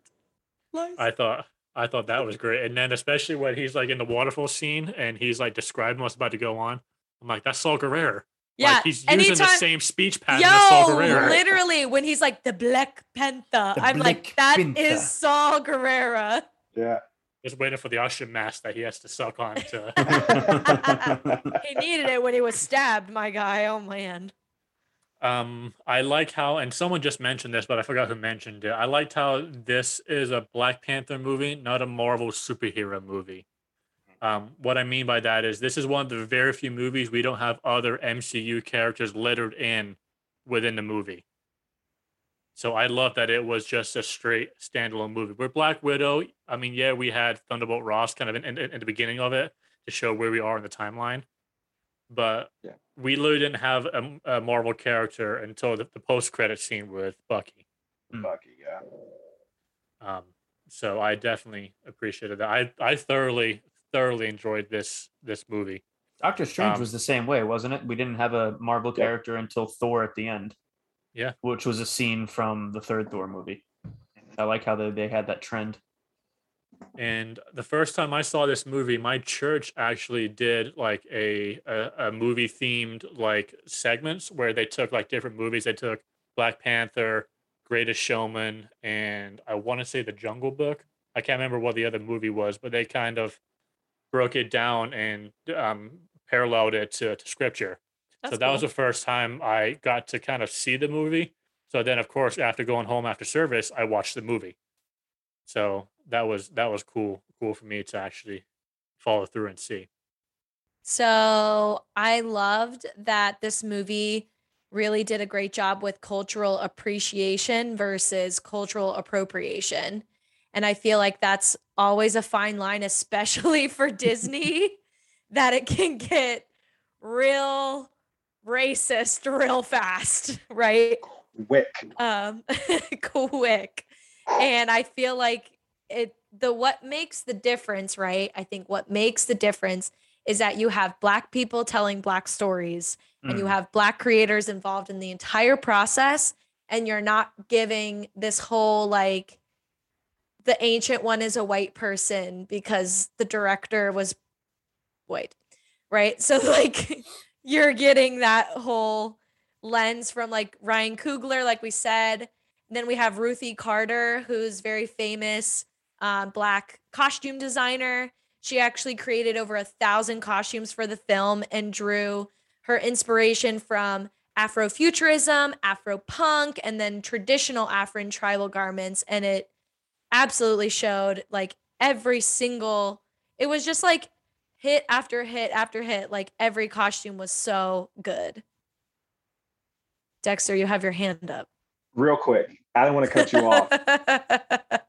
I thought... I thought that was great. And then especially when he's like in the waterfall scene and he's like describing what's about to go on. I'm like, that's Saul Guerrero. Yeah. Like, he's Anytime, using the same speech pattern yo, as Saul Guerrero. Literally when he's like the Black Panther. The I'm Black like, that Panther. Is Saul Guerrero. Yeah. Just waiting for the oxygen mask that he has to suck on. To... He needed it when he was stabbed, my guy. Oh, man. Um, I like how, and someone just mentioned this, but I forgot who mentioned it. I liked how this is a Black Panther movie, not a Marvel superhero movie. Um, what I mean by that is this is one of the very few movies we don't have other M C U characters littered in within the movie. So I love that it was just a straight standalone movie. Where Black Widow, I mean, yeah, we had Thunderbolt Ross kind of in, in, in the beginning of it to show where we are in the timeline. But yeah. we literally didn't have a, a Marvel character until the, the post-credit scene with Bucky. Bucky, yeah. Um, so I definitely appreciated that. I, I thoroughly, thoroughly enjoyed this this movie. Doctor Strange um, was the same way, wasn't it? We didn't have a Marvel character yeah. until Thor at the end. Yeah. Which was a scene from the third Thor movie. I like how they, they had that trend. And the first time I saw this movie, my church actually did like a a, a movie themed like segments where they took like different movies. They took Black Panther, Greatest Showman, and I want to say The Jungle Book. I can't remember what the other movie was, but they kind of broke it down and um, paralleled it to, to scripture. That's so that cool. was the first time I got to kind of see the movie. So then, of course, after going home after service, I watched the movie. So that was that was cool, cool for me to actually follow through and see. So I loved that this movie really did a great job with cultural appreciation versus cultural appropriation. And I feel like that's always a fine line, especially for Disney, that it can get real racist real fast, right? Quick. Um, quick. And I feel like it the what makes the difference, right? I think what makes the difference is that you have Black people telling Black stories mm. and you have Black creators involved in the entire process, and you're not giving this whole like the ancient one is a white person because the director was white, right? So like you're getting that whole lens from like Ryan Coogler, like we said. And then we have Ruthie Carter, who's very famous uh, Black costume designer. She actually created over a thousand costumes for the film and drew her inspiration from Afrofuturism, Afropunk, and then traditional Afrin tribal garments. And it absolutely showed like every single, it was just like hit after hit after hit. Like every costume was so good. Dexter, you have your hand up. Real quick. I don't want to cut you off.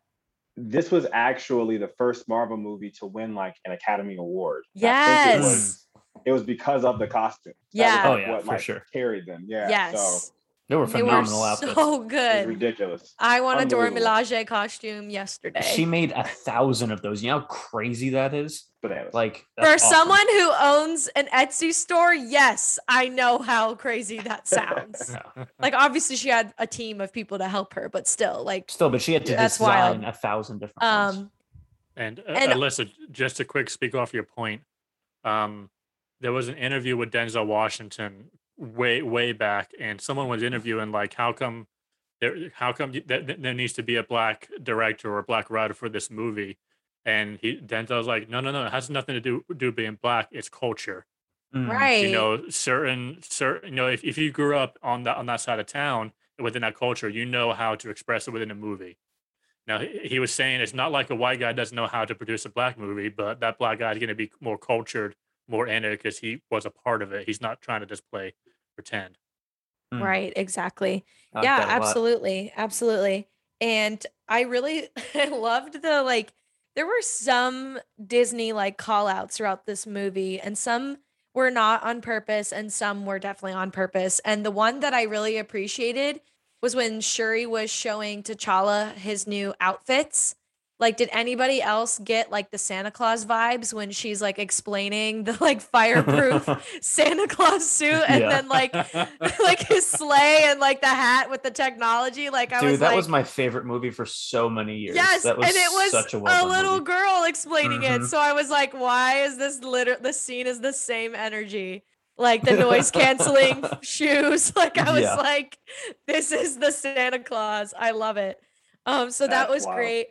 This was actually the first Marvel movie to win like an Academy Award. Yes. I think it was, it was because of the costume. Yeah. Was, like, oh, yeah, what, for like, sure. Carried them. Yeah. Yes. So they were phenomenal they were outfits. So good. It was ridiculous. I won a Dora Milaje costume yesterday. She made a thousand of those. You know how crazy that is? Bananas. Like for awesome. Someone who owns an Etsy store, yes, I know how crazy that sounds. No. Like obviously she had a team of people to help her, but still, like still, but she had to yeah. design a thousand different um, ones. And, uh, and Alyssa, just a quick speak off your point. Um, there was an interview with Denzel Washington way way back, and someone was interviewing like how come there how come that there needs to be a Black director or a Black writer for this movie, and he Denzel's like no no no it has nothing to do do being Black, it's culture, mm. right? You know, certain certain you know if, if you grew up on that on that side of town within that culture, you know how to express it within a movie. Now he, he was saying it's not like a white guy doesn't know how to produce a Black movie, but that Black guy is going to be more cultured, more in it because he was a part of it. He's not trying to display pretend. Mm. Right, exactly. I've yeah, absolutely. Absolutely. And I really loved the like there were some Disney like call outs throughout this movie, and some were not on purpose and some were definitely on purpose. And the one that I really appreciated was when Shuri was showing T'Challa his new outfits. Like, did anybody else get like the Santa Claus vibes when she's like explaining the like fireproof Santa Claus suit and yeah. then like like his sleigh and like the hat with the technology? Like, I Dude, was that like, was my favorite movie for so many years. Yes, that was and it was such a, a little movie. Girl explaining mm-hmm. it. So I was like, why is this liter? The scene is the same energy. Like the noise canceling shoes. Like I was yeah. like, this is the Santa Claus. I love it. Um, so That's that was wild. Great.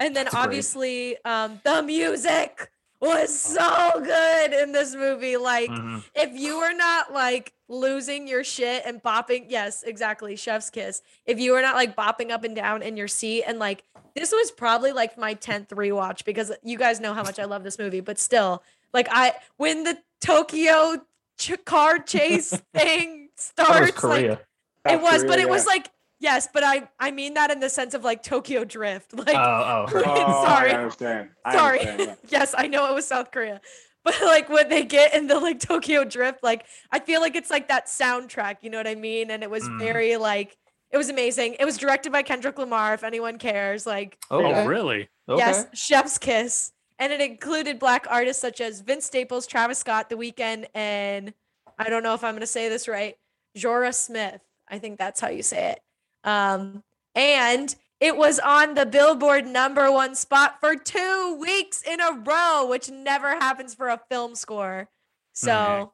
And then That's obviously um, the music was so good in this movie. Like mm-hmm. if you were not like losing your shit and bopping. Yes, exactly. Chef's kiss. If you were not like bopping up and down in your seat, and like, this was probably like my tenth rewatch because you guys know how much I love this movie, but still like I, when the Tokyo ch- car chase thing starts, like, it That's was, Korea, but it yeah. was like, Yes, but I, I mean that in the sense of like Tokyo Drift. Like, oh, oh. oh sorry. I understand. I sorry. Understand. Yes, I know it was South Korea. But like when they get in the like Tokyo Drift, like I feel like it's like that soundtrack, you know what I mean? And it was mm. very like, it was amazing. It was directed by Kendrick Lamar, if anyone cares. Like, oh, yeah. really? Yes, okay. Chef's Kiss. And it included Black artists such as Vince Staples, Travis Scott, The Weeknd, and I don't know if I'm going to say this right, Jorah Smith. I think that's how you say it. Um, and it was on the Billboard number one spot for two weeks in a row, which never happens for a film score. So, okay.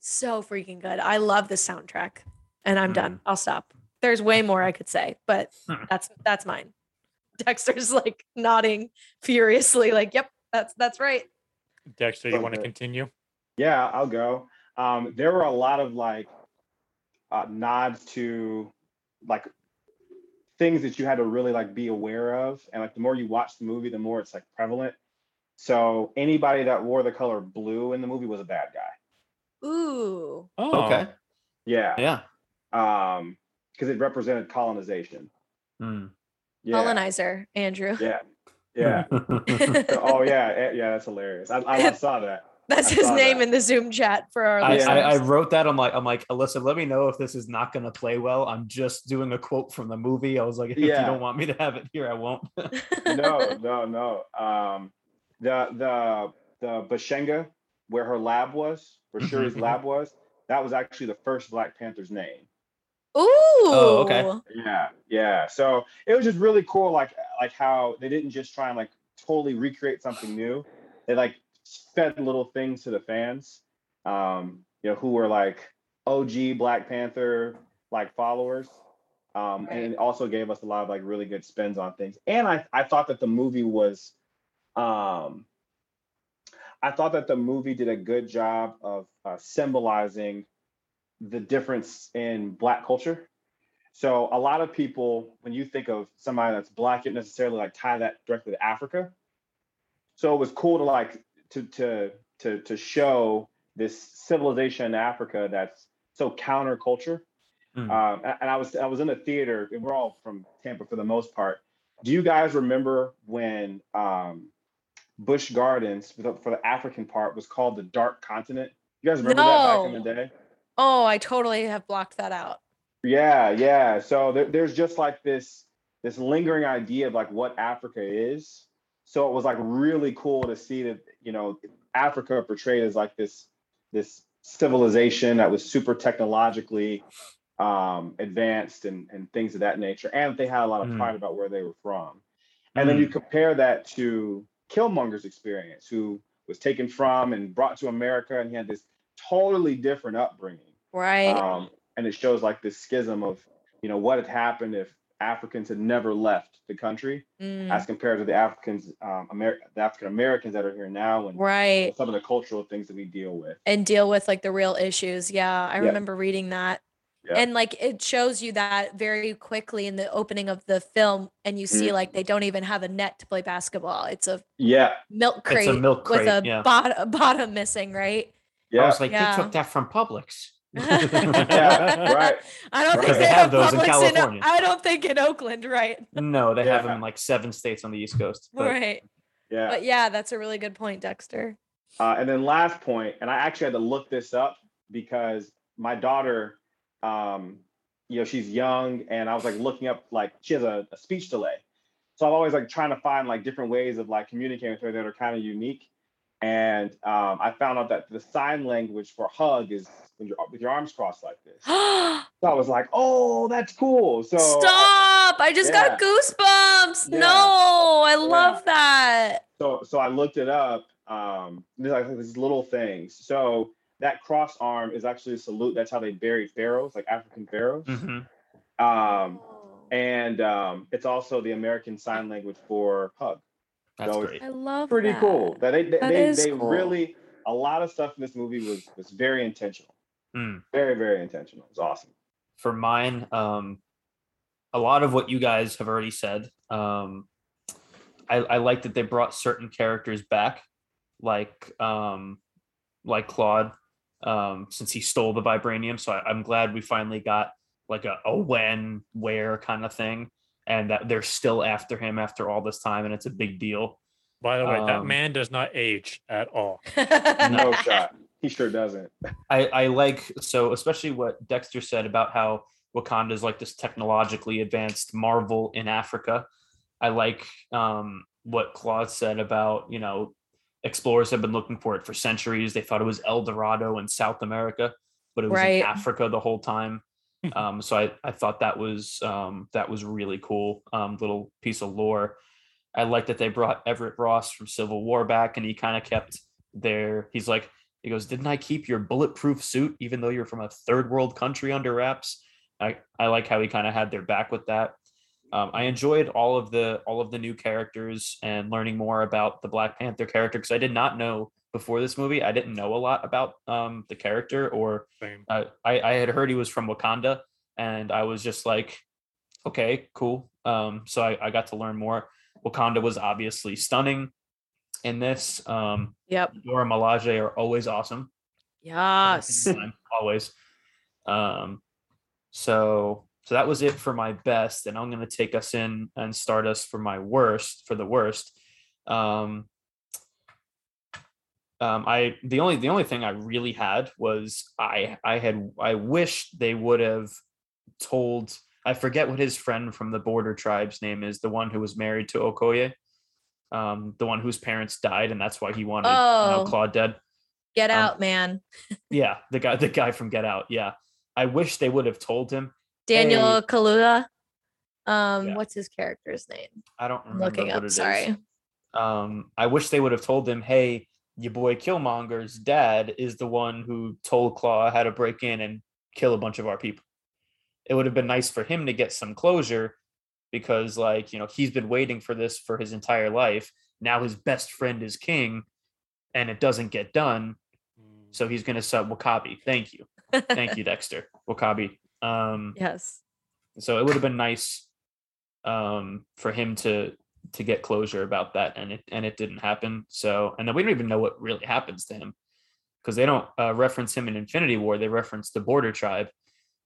so freaking good. I love the soundtrack, and I'm mm. done. I'll stop. There's way more I could say, but that's, that's mine. Dexter's like nodding furiously. Like, yep, that's, that's right. Dexter, you want to continue? Yeah, I'll go. Um, there were a lot of like, uh, nods to, like things that you had to really like be aware of, and like the more you watch the movie, the more it's like prevalent. So anybody that wore the color blue in the movie was a bad guy. Ooh. Oh. Okay. Yeah. Yeah. Um, because it represented colonization. Mm. Yeah. Colonizer, Andrew. Yeah. Yeah. Oh yeah, yeah. That's hilarious. I, I saw that. That's his name that. in the Zoom chat for our listeners. I, I wrote that. I'm like, I'm like, Alyssa, let me know if this is not going to play well. I'm just doing a quote from the movie. I was like, if yeah. you don't want me to have it here, I won't. no, no, no. Um, the the the Bashenga, where her lab was, where Shuri's lab was, that was actually the first Black Panther's name. Ooh. Oh, okay. Yeah, yeah. So it was just really cool, like like how they didn't just try and like totally recreate something new. They like fed little things to the fans, um, you know, who were like O G Black Panther like followers, um, and it also gave us a lot of like really good spins on things. And I I thought that the movie was, um, I thought that the movie did a good job of uh, symbolizing the difference in Black culture. So a lot of people, when you think of somebody that's Black, you don't necessarily like tie that directly to Africa. So it was cool to like to to to to show this civilization in Africa that's so counterculture. Mm. Um, and I was I was in a theater, and we're all from Tampa for the most part. Do you guys remember when um, Busch Gardens for the African part was called the Dark Continent? You guys remember no. that back in the day? Oh, I totally have blocked that out. Yeah, yeah. So there, there's just like this this lingering idea of like what Africa is. So it was like really cool to see that, you know, Africa portrayed as like this this civilization that was super technologically um, advanced and, and things of that nature. And they had a lot of pride mm. about where they were from. And mm. then you compare that to Killmonger's experience, who was taken from and brought to America, and he had this totally different upbringing, right? Um, and it shows like this schism of, you know, what had happened if Africans had never left the country, mm. as compared to the Africans, um, Amer- the African Americans that are here now, and right. some of the cultural things that we deal with and deal with, like the real issues. Yeah, I yeah. remember reading that, yeah. and like it shows you that very quickly in the opening of the film, and you see mm. like they don't even have a net to play basketball. It's a yeah milk crate, it's a milk crate with a, yeah. bot- a bottom missing, right? Yeah. I was like, yeah. they took that from Publix. yeah, right. I don't right. think they, they have, have those Publix in California. In, I don't think in Oakland, right? No, they yeah. have them in like seven states on the East Coast. But... Right. Yeah. But yeah, that's a really good point, Dexter. Uh, and then last point, and I actually had to look this up because my daughter, um, you know, she's young, and I was like looking up, like she has a, a speech delay. So I'm always like trying to find like different ways of like communicating with her that are kind of unique. And um, I found out that the sign language for hug is when you're with your arms crossed like this. So I was like, oh, that's cool. So Stop! I, I just yeah. got goosebumps. Yeah. No, I love yeah. that. So so I looked it up. Um, there's like these little things. So that cross arm is actually a salute. That's how they buried pharaohs, like African pharaohs. Mm-hmm. Um, and um, it's also the American Sign Language for hug. That's so great. I love pretty that. cool. That they they, that they, they cool. really a lot of stuff in this movie was was very intentional. Mm. Very, very intentional. It's awesome. For mine, um, a lot of what you guys have already said. Um, I, I like that they brought certain characters back, like um, like Claude, um, since he stole the vibranium. So I, I'm glad we finally got like a, a when, where kind of thing. And that they're still after him after all this time, and it's a big deal. By the way, um, that man does not age at all. No shot. He sure doesn't. I, I like, so especially what Dexter said about how Wakanda is like this technologically advanced marvel in Africa. I like um, what Claude said about, you know, explorers have been looking for it for centuries. They thought it was El Dorado in South America, but it was right. in Africa the whole time. Um, so I, I thought that was um, that was really cool, um, little piece of lore. I like that they brought Everett Ross from Civil War back, and he kind of kept their. He's like, he goes, "Didn't I keep your bulletproof suit, even though you're from a third world country under wraps?" I, I like how he kind of had their back with that. Um, I enjoyed all of the all of the new characters and learning more about the Black Panther character, because I did not know. Before this movie, I didn't know a lot about um, the character, or uh, I, I had heard he was from Wakanda, and I was just like, okay, cool. Um, so I, I got to learn more. Wakanda was obviously stunning in this. Um, yep. Dora Milaje are always awesome. Yes. Always. Um, so, so that was it for my best, and I'm going to take us in and start us for my worst, for the worst. Um, Um, I the only the only thing I really had was I I had I wish they would have told, I forget what his friend from the border tribe's name is, the one who was married to Okoye, um, the one whose parents died, and that's why he wanted oh, you know, Claude dead. Get um, Out, man. yeah, the guy the guy from Get Out. Yeah, I wish they would have told him. Daniel hey. Kaluuya. Um, yeah. What's his character's name? I don't remember. I'm looking what up. It sorry. Is. Um, I wish they would have told him, hey, your boy Killmonger's dad is the one who told Claw how to break in and kill a bunch of our people. It would have been nice for him to get some closure, because, like, you know, he's been waiting for this for his entire life. Now his best friend is king, and it doesn't get done. So he's going to sub Wakabi. Thank you. Thank you, Dexter. Wakabi. Um, yes. So it would have been nice um, for him to to get closure about that, and it and it didn't happen. So, and then we don't even know what really happens to him, because they don't uh, reference him in Infinity War. They reference the border tribe.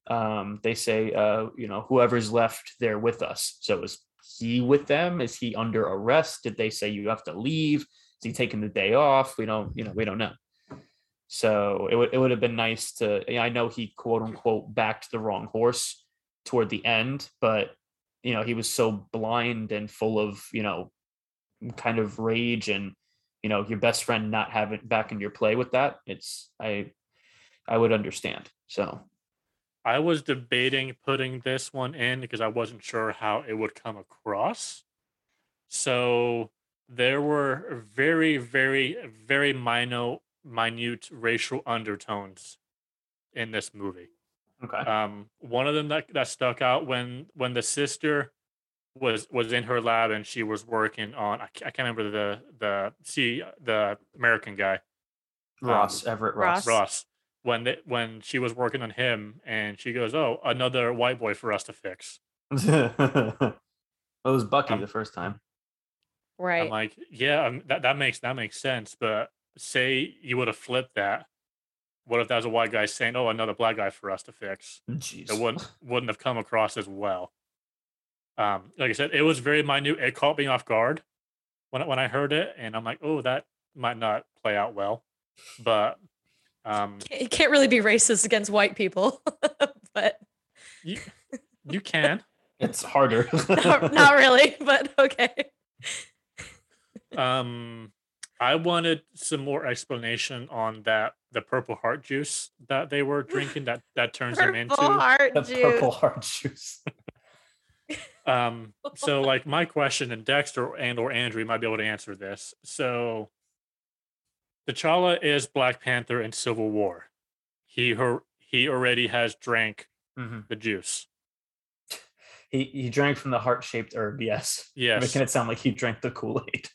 Um, they say, uh, you know, whoever's left, they're with us. So is he with them? Is he under arrest? Did they say you have to leave? Is he taking the day off? We don't, you know, we don't know. So it would it would have been nice to. You know, I know he quote unquote backed the wrong horse toward the end, but you know, he was so blind and full of, you know, kind of rage, and, you know, your best friend not having back in your play with that. It's I, I would understand. So I was debating putting this one in because I wasn't sure how it would come across. So there were very, very, very minor, minute racial undertones in this movie. Okay. Um, one of them that, that stuck out when when the sister was was in her lab and she was working on, I can't, I can't remember the the see the American guy, Ross um, Everett Ross. Ross. When they, when she was working on him, and she goes, "Oh, another white boy for us to fix." It was Bucky um, the first time, right? I'm like, yeah, um, that that makes that makes sense. But say you would have flipped that. What if that was a white guy saying, "Oh, another black guy for us to fix"? Jeez. It wouldn't wouldn't have come across as well. Um, like I said, it was very minute. It caught me off guard when when I heard it, and I'm like, "Oh, that might not play out well." But um, it can't really be racist against white people, but you you can. It's harder. not, not really, but okay. Um. I wanted some more explanation on that, the purple heart juice that they were drinking that, that turns them into heart the juice. Purple heart juice. um, so like my question, and Dexter and or Andrew might be able to answer this. So T'Challa is Black Panther in Civil War. He her, he already has drank mm-hmm. the juice. He he drank from the heart-shaped herb, yes. Yes. Making it sound like he drank the Kool-Aid.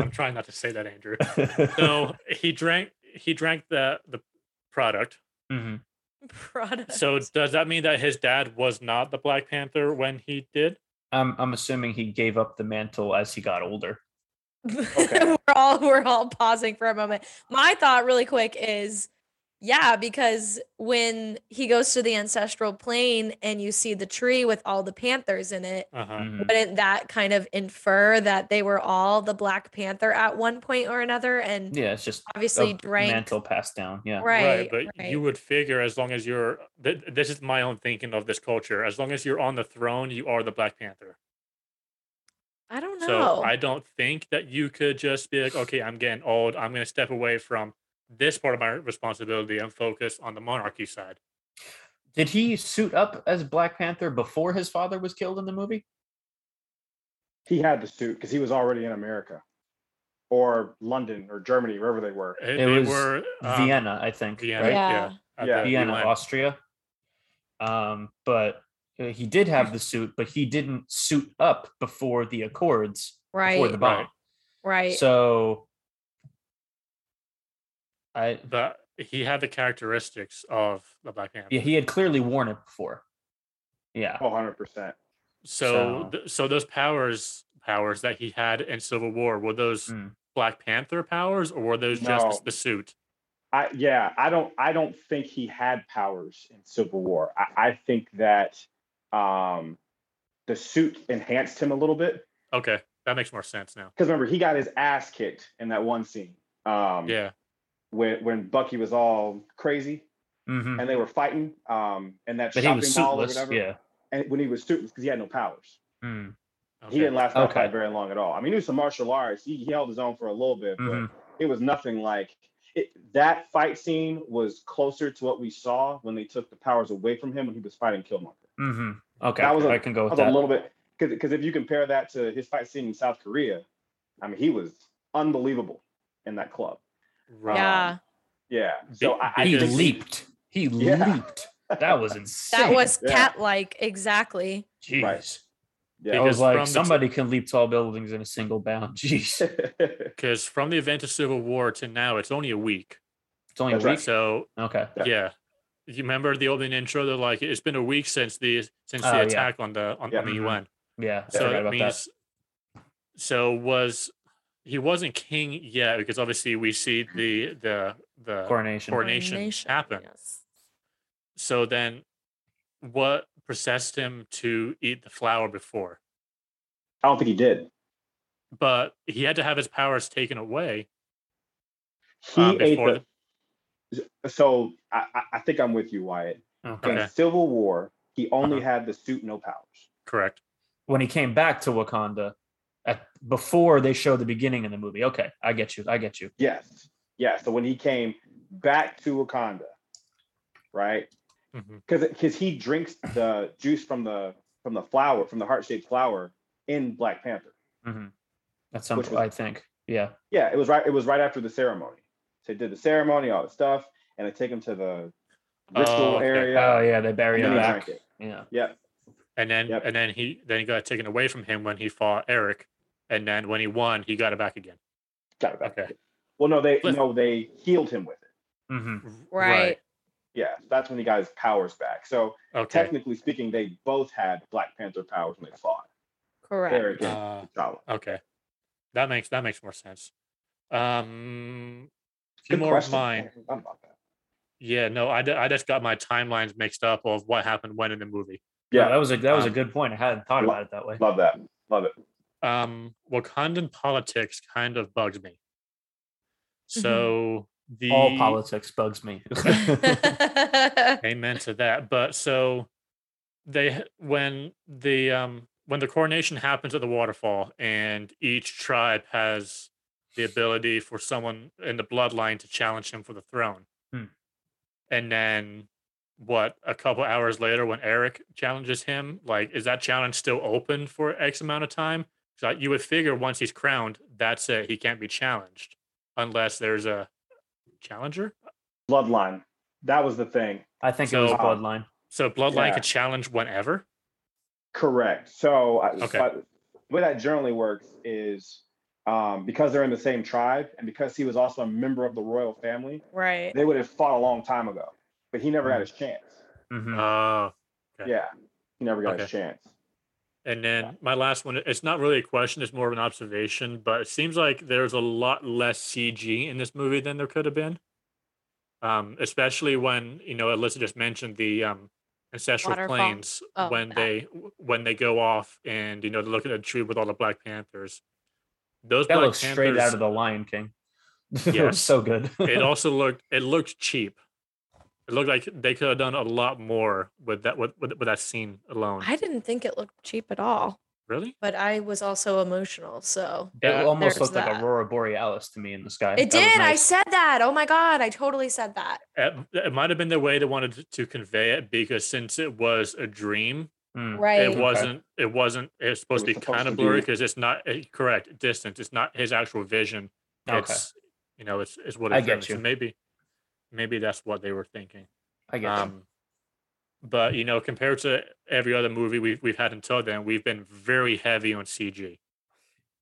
I'm trying not to say that, Andrew. So he drank he drank the the product. Mm-hmm. Product. So does that mean that his dad was not the Black Panther when he did? I'm um, I'm assuming he gave up the mantle as he got older. Okay. we're all we're all pausing for a moment. My thought, really quick, is yeah, because when he goes to the ancestral plane and you see the tree with all the panthers in it, uh-huh. wouldn't that kind of infer that they were all the Black Panther at one point or another? And yeah, it's just obviously drank mantle passed down. Yeah, right. right but right. You would figure, as long as you're, th- this is my own thinking of this culture. As long as you're on the throne, you are the Black Panther. I don't know. So I don't think that you could just be like, okay, I'm getting old. I'm going to step away from this part of my responsibility and focus on the monarchy side. Did he suit up as Black Panther before his father was killed in the movie? He had to suit because he was already in America or London or Germany, wherever they were. It, it was were, um, Vienna, I think. Vienna, right? Yeah. yeah. yeah. Vienna, Vienna, Austria. Um, but he did have the suit, but he didn't suit up before the Accords, right. before the bomb. Right. right. So... I, but he had the characteristics of the Black Panther. Yeah, he had clearly worn it before. Yeah, one hundred percent. So, so, th- so those powers powers that he had in Civil War, were those mm. Black Panther powers, or were those no. just the suit? I yeah, I don't I don't think he had powers in Civil War. I, I think that um, the suit enhanced him a little bit. Okay, that makes more sense now. Because remember, he got his ass kicked in that one scene. Um, yeah. When when Bucky was all crazy, mm-hmm. and they were fighting, um, and that but shopping mall or whatever. Yeah. And when he was suitless, because he had no powers. Mm. Okay. He didn't last that okay. fight very long at all. I mean, he was some martial arts. He, he held his own for a little bit, but mm-hmm. it was nothing like it. That fight scene was closer to what we saw when they took the powers away from him when he was fighting Killmonger. Mm-hmm. Okay, that was a, I can go with that. that. A little bit, because if you compare that to his fight scene in South Korea, I mean, he was unbelievable in that club. Right. Yeah. Yeah. So he, I, I he leaped. He yeah. leaped. That was insane. That was cat-like. Yeah. Exactly. Jeez. Right. Yeah, because I was like, somebody t- can leap tall buildings in a single bound. Jeez. Because from the event of Civil War to now, it's only a week. It's only That's a week. Right. So okay. Yeah. yeah. You remember the opening intro? They're like, it's been a week since the since the uh, attack yeah. on the on, yeah. on the mm-hmm. U N. Yeah. So that means. That. So was he wasn't king yet, because obviously we see the the the coronation coronation, coronation happen. Yes. So then, what possessed him to eat the flower before? I don't think he did. But he had to have his powers taken away. He uh, ate the. the... So I, I think I'm with you, Wyatt. Okay. In Civil War, he only uh-huh. had the suit, no powers. Correct. When he came back to Wakanda, at, before they show the beginning in the movie. Okay, I get you. I get you. Yes. Yeah. So when he came back to Wakanda, right? Because mm-hmm. because he drinks the juice from the from the flower from the heart shaped flower in Black Panther. Mm-hmm. That's something was, I think. Yeah. Yeah. It was right. It was right after the ceremony. So they did the ceremony, all the stuff, and they take him to the ritual oh, okay. area. Oh yeah, they bury him back. Yeah. Yeah. And then yep. and then he then he got taken away from him when he fought Eric, and then when he won, he got it back again. Got it back. Okay. Again. Well, no, they Listen. no, they healed him with it. Mm-hmm. Right. right. Yeah, that's when he got his powers back. So okay. technically speaking, they both had Black Panther powers when they fought. Correct. Eric and T'Challa. Uh, okay, that makes that makes more sense. Um, few more question. of mine. I about that. Yeah, no, I, d- I just got my timelines mixed up of what happened when in the movie. Yeah, no, that was a that was um, a good point. I hadn't thought lo- about it that way. Love that. Love it. Um, Wakandan politics kind of bugs me. So. Mm-hmm. The... All politics bugs me. Amen to that. But so they when the um when the coronation happens at the waterfall, and each tribe has the ability for someone in the bloodline to challenge him for the throne. Hmm. And then what, a couple hours later when Eric challenges him, like, is that challenge still open for X amount of time? So you would figure once he's crowned, that's it. He can't be challenged unless there's a challenger. Bloodline, that was the thing. I think so, it was bloodline. So bloodline yeah. could challenge whenever. Correct. So okay. I, the way that generally works is um because they're in the same tribe, and because he was also a member of the royal family, right? They would have fought a long time ago, but he never mm-hmm. had his chance. Mm-hmm. Oh, okay. yeah, he never got okay. his chance. And then yeah. my last one, it's not really a question, it's more of an observation, but it seems like there's a lot less C G in this movie than there could have been. Um, especially when, you know, Alyssa just mentioned the um, ancestral Waterfall. plains oh, when that. they when they go off and, you know, they look at a tree with all the Black Panthers. Those that Black looks Panthers, straight out of The Lion King. It yes, was so good. It also looked it looked cheap. It looked like they could have done a lot more with that with, with, with that scene alone. I didn't think it looked cheap at all. Really? But I was also emotional, so it almost looked that. like Aurora Borealis to me in the sky. It that did. Nice. I said that. Oh my god! I totally said that. It, it might have been the way they wanted to convey it, because since it was a dream, mm. right? It wasn't. Okay. It wasn't. It's supposed it was to be supposed kind of blurry because it's not correct distance. It's not his actual vision. Okay. It's you know, it's it's what it I get you. So maybe. Maybe that's what they were thinking. I guess. Um, but, you know, compared to every other movie we've, we've had until then, we've been very heavy on C G.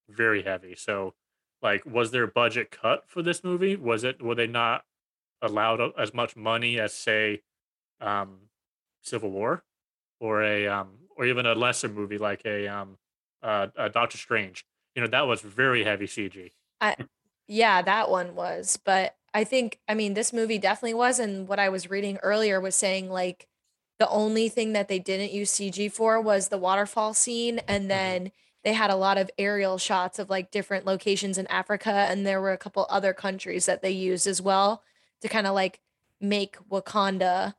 Very heavy. So, like, was their budget cut for this movie? Was it, were they not allowed as much money as, say, um, Civil War? Or a, um, or even a lesser movie like a, um, uh, a Doctor Strange? You know, that was very heavy C G. I, yeah, that one was, but I think, I mean, this movie definitely was, and what I was reading earlier was saying, like, the only thing that they didn't use C G for was the waterfall scene, and then they had a lot of aerial shots of like different locations in Africa. And there were a couple other countries that they used as well to kind of like make Wakanda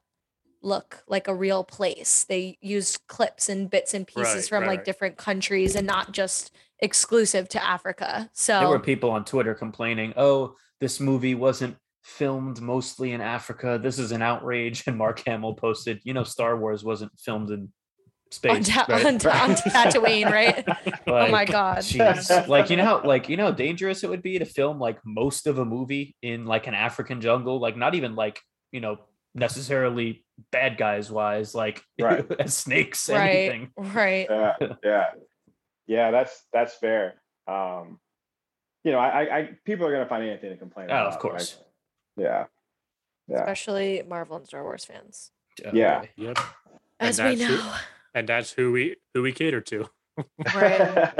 look like a real place. They used clips and bits and pieces right, from right, like right. different countries and not just exclusive to Africa. So there were people on Twitter complaining, oh, this movie wasn't filmed mostly in Africa. This is an outrage. And Mark Hamill posted, you know, Star Wars wasn't filmed in space. On, ta- right? on, ta- on Tatooine, right? Like, oh my God. Geez. Like, you know how, like, you know how dangerous it would be to film like most of a movie in like an African jungle? Like not even like, you know, necessarily bad guys wise, like right. snakes, right. anything. Right. Yeah. Yeah. Yeah. That's, that's fair. Um, you know, I, I, people are going to find anything to complain oh, about. Of course. Like, yeah. Yeah. Especially Marvel and Star Wars fans. Yeah. Yep. As we know. Who, and that's who we, who we cater to. Right.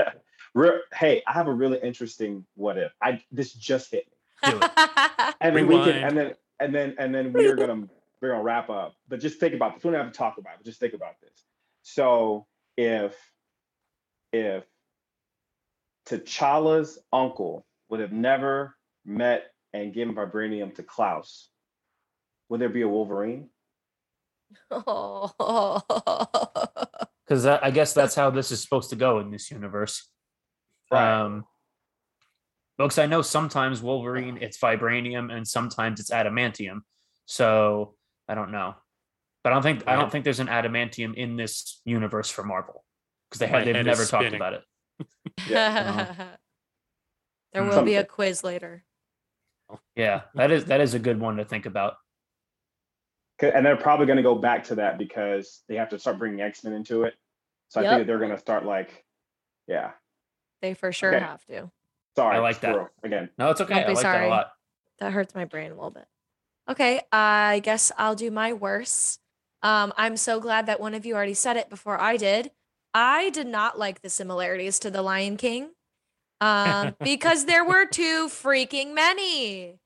Hey, I have a really interesting what if. I, this just hit me. Do it. And then we can, and then, and then, and then we're going to, we're going to wrap up, but just think about this. We don't have to talk about it, but just think about this. So if, if T'Challa's uncle would have never met and given vibranium to Klaus, would there be a Wolverine? Oh, because I guess that's how this is supposed to go in this universe. Right. Um, because I know sometimes Wolverine, it's vibranium, and sometimes it's adamantium. So I don't know, but I don't think right. I don't think there's an adamantium in this universe for Marvel because they have they've never talked about it. Yeah. uh, there will something. be a quiz later. Yeah, that is that is a good one to think about. And they're probably going to go back to that because they have to start bringing X-Men into it. So yep. I think that they're going to start like, yeah, they for sure okay. have to. Sorry, I like that squirrel. Again. No, it's okay. Don't I be like sorry. That a lot. That hurts my brain a little bit. Okay, I guess I'll do my worst. Um, I'm so glad that one of you already said it before I did. I did not like the similarities to The Lion King um, because there were too freaking many.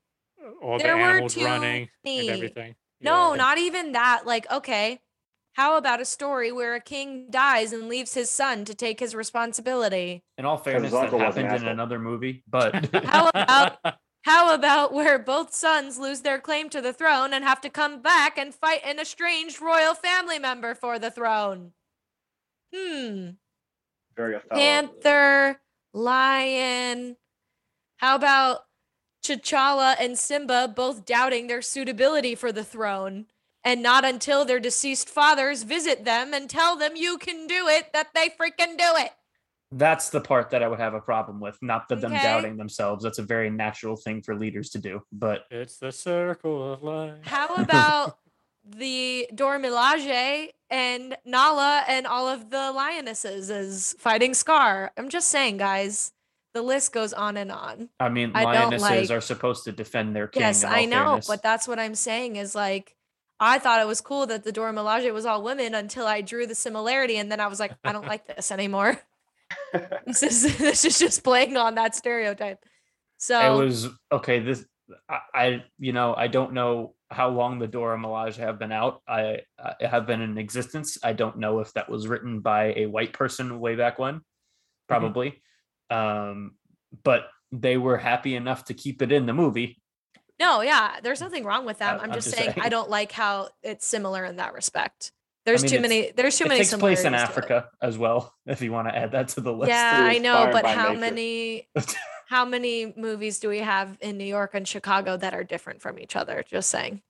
All there the animals were too running many. And everything. No, yeah. Not even that. Like, okay, how about a story where a king dies and leaves his son to take his responsibility? In all fairness, that happened in another movie, but... how about... How about where both sons lose their claim to the throne and have to come back and fight an estranged royal family member for the throne? Hmm. Very Panther, lion. How about T'Challa and Simba both doubting their suitability for the throne and not until their deceased fathers visit them and tell them you can do it that they freaking do it? That's the part that I would have a problem with, not that them okay. doubting themselves. That's a very natural thing for leaders to do, but... It's the circle of life. How about the Dormilaje and Nala and all of the lionesses is fighting Scar? I'm just saying, guys, the list goes on and on. I mean, I lionesses like... are supposed to defend their king. Yes, I know, fairness. But that's what I'm saying is like, I thought it was cool that the Dormilaje was all women until I drew the similarity, and then I was like, I don't like this anymore. this is this is just playing on that stereotype. So it was okay. This I, I you know I don't know how long the Dora Milaje have been out. I, I have been in existence. I don't know if that was written by a white person way back when, probably. Mm-hmm. Um, but they were happy enough to keep it in the movie. No, yeah, there's nothing wrong with them. I, I'm, I'm just, just saying, saying I don't like how it's similar in that respect. There's I mean, too many. There's too it many. Takes place in Africa as well. If you want to add that to the list. Yeah, I know, but how nature. many? How many movies do we have in New York and Chicago that are different from each other? Just saying.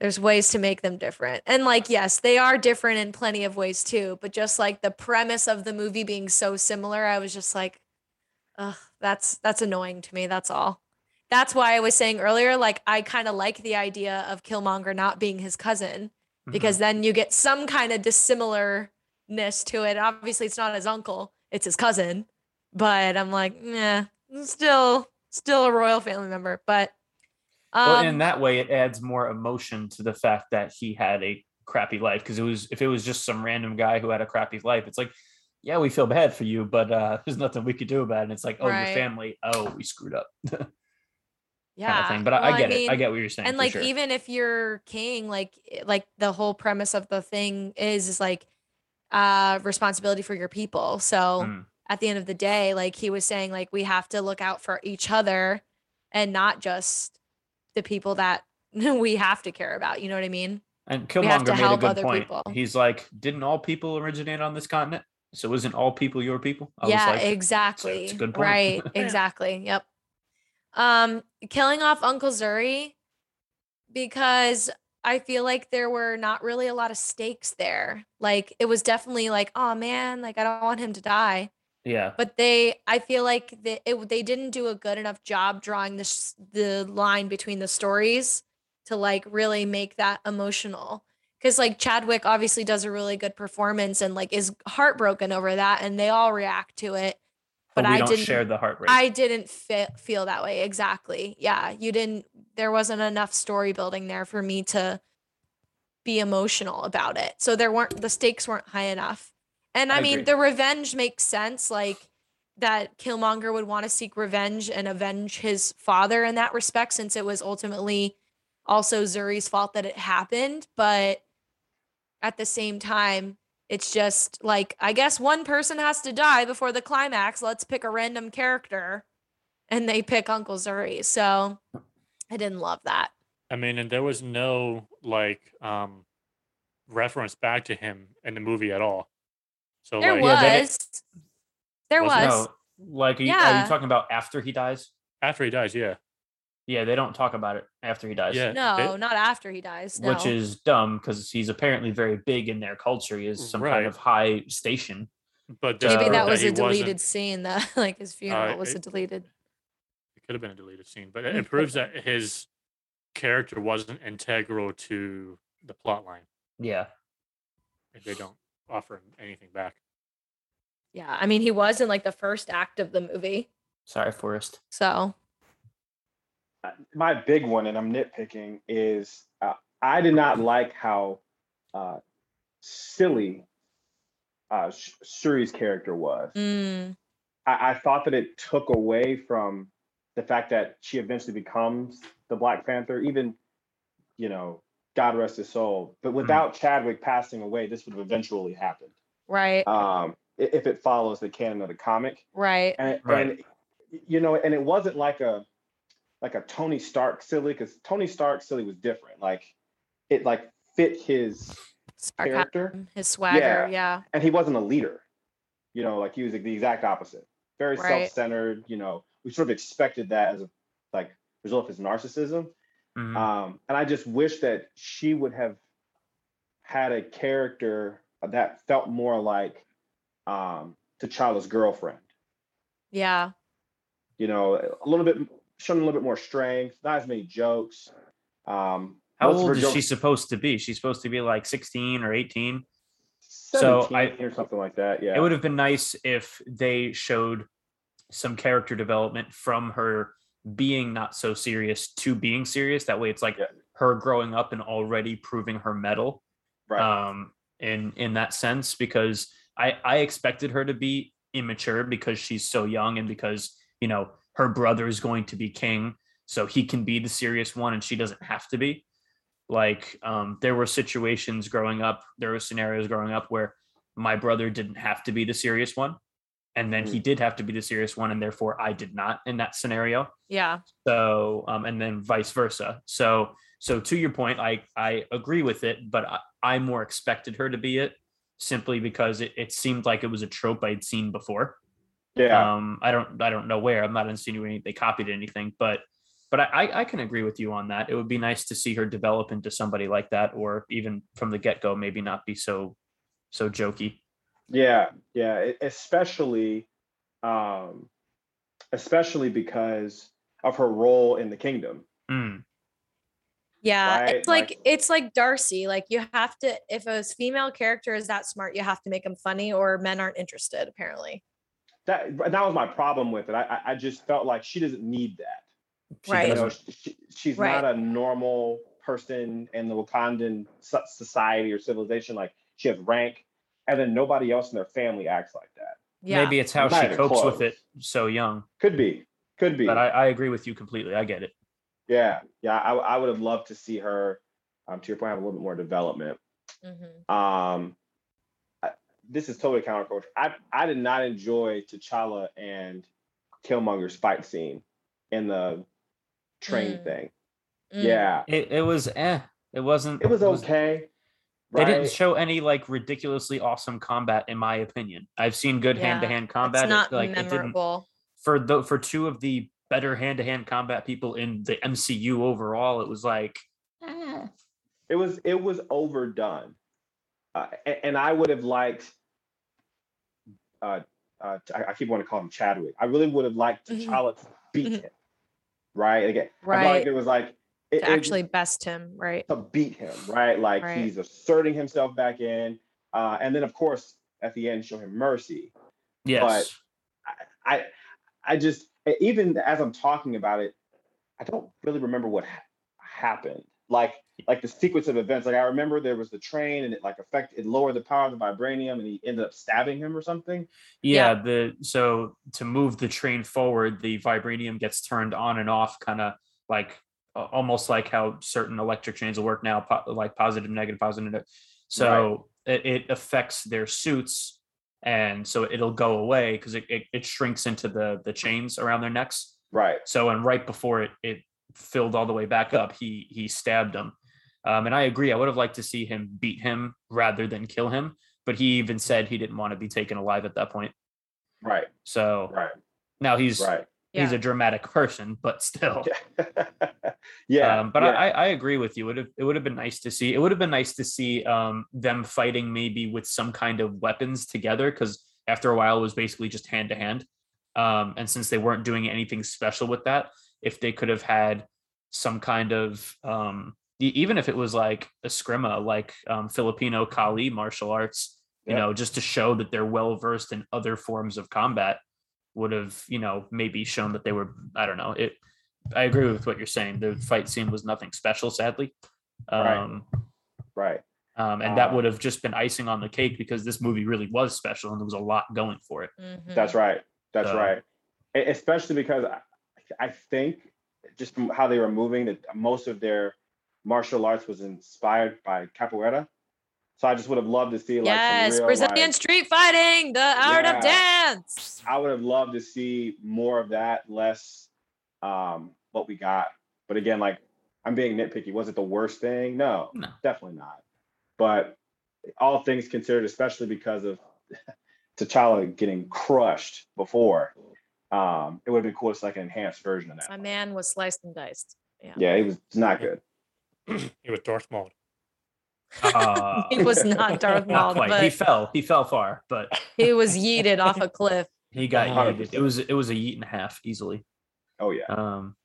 There's ways to make them different, and like, yes, they are different in plenty of ways too. But just like the premise of the movie being so similar, I was just like, ugh, that's that's annoying to me. That's all. That's why I was saying earlier, like, I kind of like the idea of Killmonger not being his cousin. Because then you get some kind of dissimilarness to it. Obviously, it's not his uncle; it's his cousin. But I'm like, yeah, still, still a royal family member. But um, well, in that way, it adds more emotion to the fact that he had a crappy life. Because it was, if it was just some random guy who had a crappy life, it's like, yeah, we feel bad for you, but uh, there's nothing we could do about it. And it's like, oh, right. Your family, oh, we screwed up. Yeah, kind of thing. But well, I get I mean, it. I get what you're saying. And like, sure. Even if you're king, like, like the whole premise of the thing is, is like, uh, responsibility for your people. So mm. at the end of the day, like he was saying, like we have to look out for each other and not just the people that we have to care about. You know what I mean? And Killmonger made a good point. People. He's like, didn't all people originate on this continent? So isn't all people your people? I yeah, was like, exactly. So it's a good point. Right, exactly. Yep. Um, killing off Uncle Zuri, because I feel like there were not really a lot of stakes there. Like it was definitely like, oh man, like I don't want him to die. Yeah. But they, I feel like they, it, they didn't do a good enough job drawing the the line between the stories to like really make that emotional. Because like Chadwick obviously does a really good performance and like is heartbroken over that, and they all react to it. But, but we I don't didn't share the heartbreak. I didn't fe- feel that way exactly. Yeah, you didn't. There wasn't enough story building there for me to be emotional about it. So there weren't the stakes weren't high enough. And I, I mean, agree. The revenge makes sense. Like that Killmonger would want to seek revenge and avenge his father in that respect, since it was ultimately also Zuri's fault that it happened. But at the same time, it's just like, I guess one person has to die before the climax. Let's pick a random character, and they pick Uncle Zuri. So I didn't love that. I mean, and there was no like um, reference back to him in the movie at all. So there like, was, yeah, it, there was. No, like, are you, yeah. are you talking about after he dies? After he dies, yeah. Yeah, they don't talk about it after he dies. Yeah, no, they, not after he dies. No. Which is dumb, because he's apparently very big in their culture. He is some right. kind of high station. But maybe uh, that was that a deleted scene. That like his funeral uh, was it, a deleted. It could have been a deleted scene, but it, it proves that his character wasn't integral to the plot line. Yeah, if they don't offer him anything back. Yeah, I mean, he was in like the first act of the movie. Sorry, Forrest. So. My big one, and I'm nitpicking, is uh, I did not like how uh, silly uh, Shuri's character was. Mm. I-, I thought that it took away from the fact that she eventually becomes the Black Panther, even, you know, God rest his soul. But without mm. Chadwick passing away, this would have eventually happened. Right. Um, if it follows the canon of the comic. Right. And, right. and you know, and it wasn't like a like a Tony Stark silly, because Tony Stark silly was different. Like it like fit his Stark character, him, his swagger. Yeah. yeah. And he wasn't a leader, you know, like he was like the exact opposite, very right. self-centered, you know, we sort of expected that as a like result of his narcissism. Mm-hmm. Um, and I just wish that she would have had a character that felt more like um, T'Challa's girlfriend. Yeah. You know, a little bit, showing a little bit more strength, not as many jokes. Um, How old is jokes- she supposed to be? She's supposed to be like sixteen or eighteen. seventeen so I, or something like that, yeah. It would have been nice if they showed some character development from her being not so serious to being serious. That way it's like yeah. her growing up and already proving her mettle right. um, in, in that sense, because I, I expected her to be immature because she's so young and because, you know, her brother is going to be king, so he can be the serious one and she doesn't have to be. Like um, there were situations growing up, there were scenarios growing up where my brother didn't have to be the serious one. And then mm. he did have to be the serious one, and therefore I did not in that scenario. Yeah. So, um, and then vice versa. So, so to your point, I, I agree with it, but I, I more expected her to be it simply because it, it seemed like it was a trope I'd seen before. Yeah. Um, I don't I don't know where. I'm not insinuating they copied anything, but but I, I can agree with you on that. It would be nice to see her develop into somebody like that, or even from the get-go, maybe not be so so jokey. Yeah, yeah. Especially um, especially because of her role in the kingdom. Mm. Yeah, right? It's like, like it's like Darcy. Like you have to, if a female character is that smart, you have to make them funny, or men aren't interested, apparently. That that was my problem with it. I I just felt like she doesn't need that. She, right. You know, she, she's right. not a normal person in the Wakandan society or civilization. Like she has rank, and then nobody else in their family acts like that. Yeah. Maybe it's how she copes close. with it so young. Could be. Could be. But I, I agree with you completely. I get it. Yeah. Yeah. I I would have loved to see her, um, to your point, have a little bit more development. Mm-hmm. Um. this is totally counterculture. I I did not enjoy T'Challa and Killmonger's fight scene in the train mm. thing. Mm. Yeah, it it was eh. It wasn't. It was okay. It was, right? They didn't show any like ridiculously awesome combat, in my opinion. I've seen good yeah. hand-to-hand combat. It's not it, like, memorable. It for the for two of the better hand-to-hand combat people in the M C U overall, it was like eh. it was it was overdone. Uh, and, and I would have liked, uh, uh, I keep wanting to call him Chadwick. I really would have liked T'Challa mm-hmm. to beat mm-hmm. him, right? Again, right. I felt like it was like it, to actually it, best him, right? To beat him, right? Like right. he's asserting himself back in, uh, and then of course at the end show him mercy. Yes, but I, I, I just even as I'm talking about it, I don't really remember what ha- happened. Like. Like the sequence of events. Like I remember there was the train and it like affected, it lowered the power of the vibranium and he ended up stabbing him or something. Yeah, yeah. The so to move the train forward, the vibranium gets turned on and off, kind of like uh, almost like how certain electric trains will work now, po- like positive, negative, positive. So right. it, it affects their suits and so it'll go away because it, it, it shrinks into the, the chains around their necks. Right. So and right before it, it filled all the way back up, he he stabbed him. Um, and I agree, I would have liked to see him beat him rather than kill him. But he even said he didn't want to be taken alive at that point. Right. So right. now he's right. he's yeah. a dramatic person, but still. yeah. Um, but yeah. I, I agree with you. It would have, it would have been nice to see. It would have been nice to see um, them fighting maybe with some kind of weapons together, because after a while it was basically just hand to hand. And since they weren't doing anything special with that, if they could have had some kind of... Um, even if it was like eskrima, like um, Filipino Kali martial arts, you yeah. know, just to show that they're well-versed in other forms of combat would have, you know, maybe shown that they were, I don't know. It. I agree with what you're saying. The fight scene was nothing special, sadly. Um, right. right. Um, and um, that would have just been icing on the cake because this movie really was special and there was a lot going for it. Mm-hmm. That's right. That's so, right. Especially because I, I think just from how they were moving, that most of their martial arts was inspired by capoeira, so I just would have loved to see like yes some real, Brazilian like, street fighting, the art yeah, of dance. I would have loved to see more of that, less um what we got. But again, like I'm being nitpicky. Was it the worst thing? No, no. Definitely not. But all things considered, especially because of T'Challa getting crushed before, um, it would have been cool. It's like an enhanced version of that. My one. Man was sliced and diced. Yeah, yeah, it was not good. It was Darth Maul. Uh, he was not Darth Maul. But he fell. He fell far, but he was yeeted off a cliff. He got one hundred percent yeeted. It was it was a yeet and a half easily. Oh yeah. Um.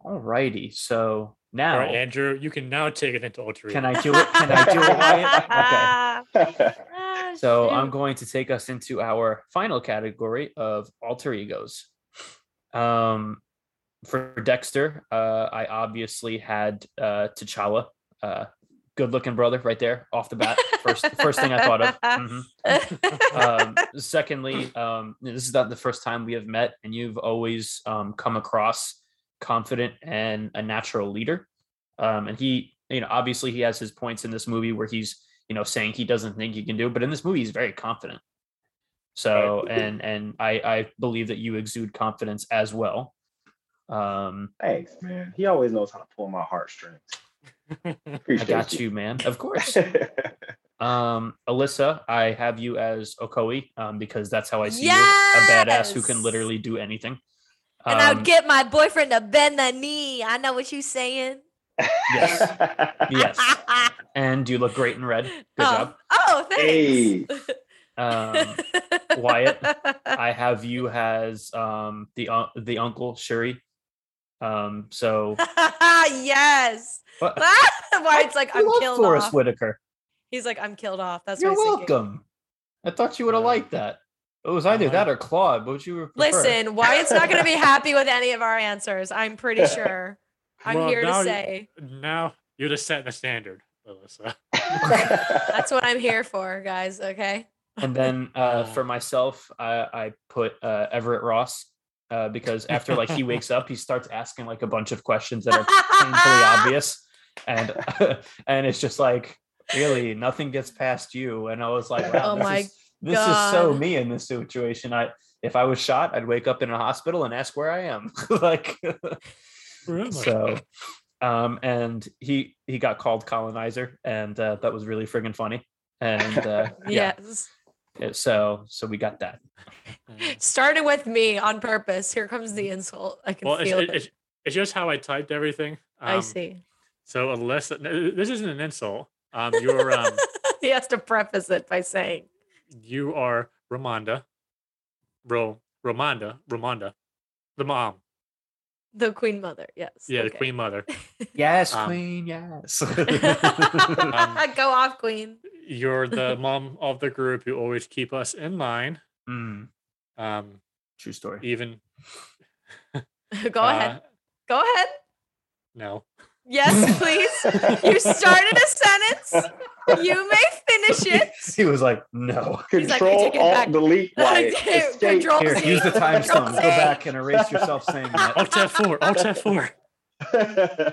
All righty. So now, all right, Andrew, you can now take it into alter. Can I do it? Can I do it? Okay. Ah, so shoot. I'm going to take us into our final category of alter egos. Um. For Dexter, uh, I obviously had uh, T'Challa, uh, good-looking brother right there off the bat. First, first thing I thought of. Mm-hmm. um, secondly, um, this is not the first time we have met, and you've always um, come across confident and a natural leader. Um, and he, you know, obviously he has his points in this movie where he's, you know, saying he doesn't think he can do, but in this movie he's very confident. So, and and I, I believe that you exude confidence as well. Um, thanks, man. He always knows how to pull my heartstrings. I got you, man. Of course. um, Alyssa, I have you as Okoye, um, because that's how I see yes! you, a badass who can literally do anything. Um, and I'll get my boyfriend to bend the knee. I know what you're saying. Yes. yes. And you look great in red. Good oh. job. Oh, thanks. Hey. um Wyatt, I have you as um the uh, the uncle Shuri. Um, so yes, why well, it's like I I'm killed Forrest off. Whitaker. He's like I'm killed off. That's you're what welcome. I thought you would have liked that. It was either that or Claude. What would you prefer? Listen, Wyatt's not going to be happy with any of our answers. I'm pretty sure. I'm well, here to say. Now you're just setting the standard, Alyssa. That's what I'm here for, guys. Okay. And then uh, for myself, I, I put uh, Everett Ross uh, because after like he wakes up, he starts asking like a bunch of questions that are painfully obvious, and uh, and it's just like really, nothing gets past you. And I was like, wow, oh this, my is, this is so me in this situation. I if I was shot, I'd wake up in a hospital and ask where I am. Like, really? So um and he he got called colonizer, and uh, that was really friggin' funny. And uh yes yeah. so so we got that. Started with me on purpose. Here comes the insult. I can well, feel it's, it. It's, it's just how I typed everything. Um, I see. So unless this isn't an insult, um, you're um, he has to preface it by saying you are Ramonda, bro, Ramonda, Ramonda, the mom, the Queen Mother. Yes. Yeah, okay. The Queen Mother. Yes, um, Queen. Yes. um, Go off, Queen. You're the mom of the group who always keep us in line. Mm. Um, True story. Even. Go uh, ahead. Go ahead. No. Yes, please. You started a sentence. You may finish it. He was like, no. Control, like, alt, delete, y. Control Here, use the time stone. Go back and erase yourself saying that. Alt F four. Alt F four.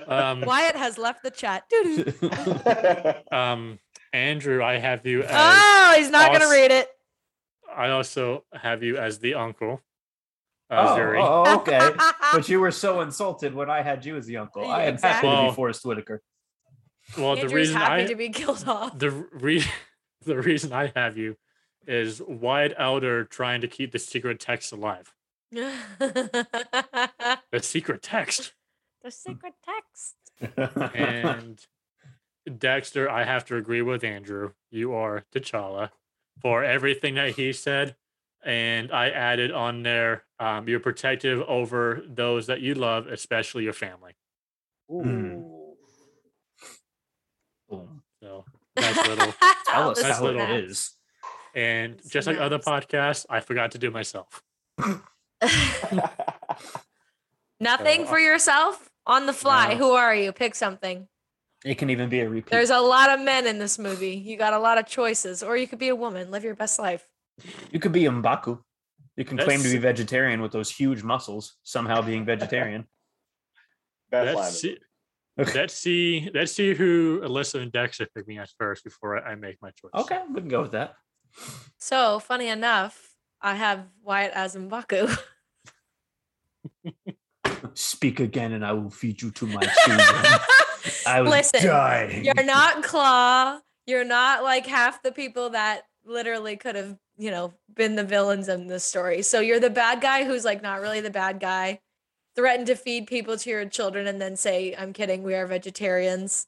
Um, Wyatt has left the chat. um, Andrew, I have you as... Oh, he's not going to read it. I also have you as the uncle. Uh, oh, oh, okay. But you were so insulted when I had you as the uncle. Yeah, I am exactly. happy to be Forrest Whitaker. Well, Andrew's the reason happy I to be killed off. The re- the reason I have you is Wyatt Elder trying to keep the secret text alive. The secret text. The secret text. And Dexter, I have to agree with Andrew. You are T'Challa for everything that he said. And I added on there, um, you're protective over those that you love, especially your family. Ooh. Mm. So nice little, tell us nice how little it is. And it's just nice. Like other podcasts, I forgot to do myself. Nothing so, for yourself on the fly. No. Who are you? Pick something. It can even be a repeat. There's a lot of men in this movie. You got a lot of choices, or you could be a woman. Live your best life. You could be M'Baku. You can that's, claim to be vegetarian with those huge muscles, somehow being vegetarian. Let's see, okay. let's see let's see who Alyssa and Dexter pick me at first before I make my choice. Okay, we can go with that. So, funny enough, I have Wyatt as M'Baku. Speak again and I will feed you to my children. I was Listen, dying. You're not Claw. You're not like half the people that literally could have, you know, been the villains in this story. So you're the bad guy who's like not really the bad guy, threatened to feed people to your children and then say, I'm kidding, we are vegetarians.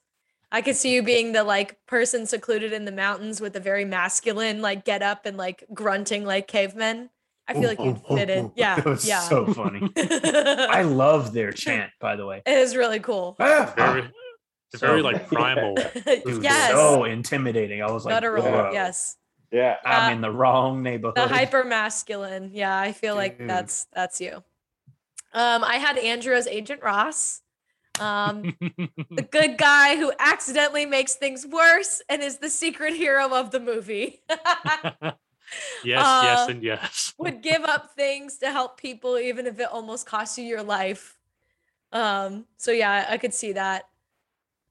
I could see you being the like person secluded in the mountains with a very masculine like get up and like grunting like cavemen. I feel ooh, like you'd fit in. Yeah. That was yeah. so funny. I love their chant, by the way. It is really cool. Very, so, very like primal. Yes. So intimidating. I was like, literal, yes. Yeah, I'm uh, in the wrong neighborhood. The hyper masculine. Yeah, I feel Dude. like that's that's you. Um, I had Andrew as Agent Ross, um, the good guy who accidentally makes things worse and is the secret hero of the movie. Yes, uh, yes, and yes. Would give up things to help people, even if it almost costs you your life. Um, so yeah, I could see that.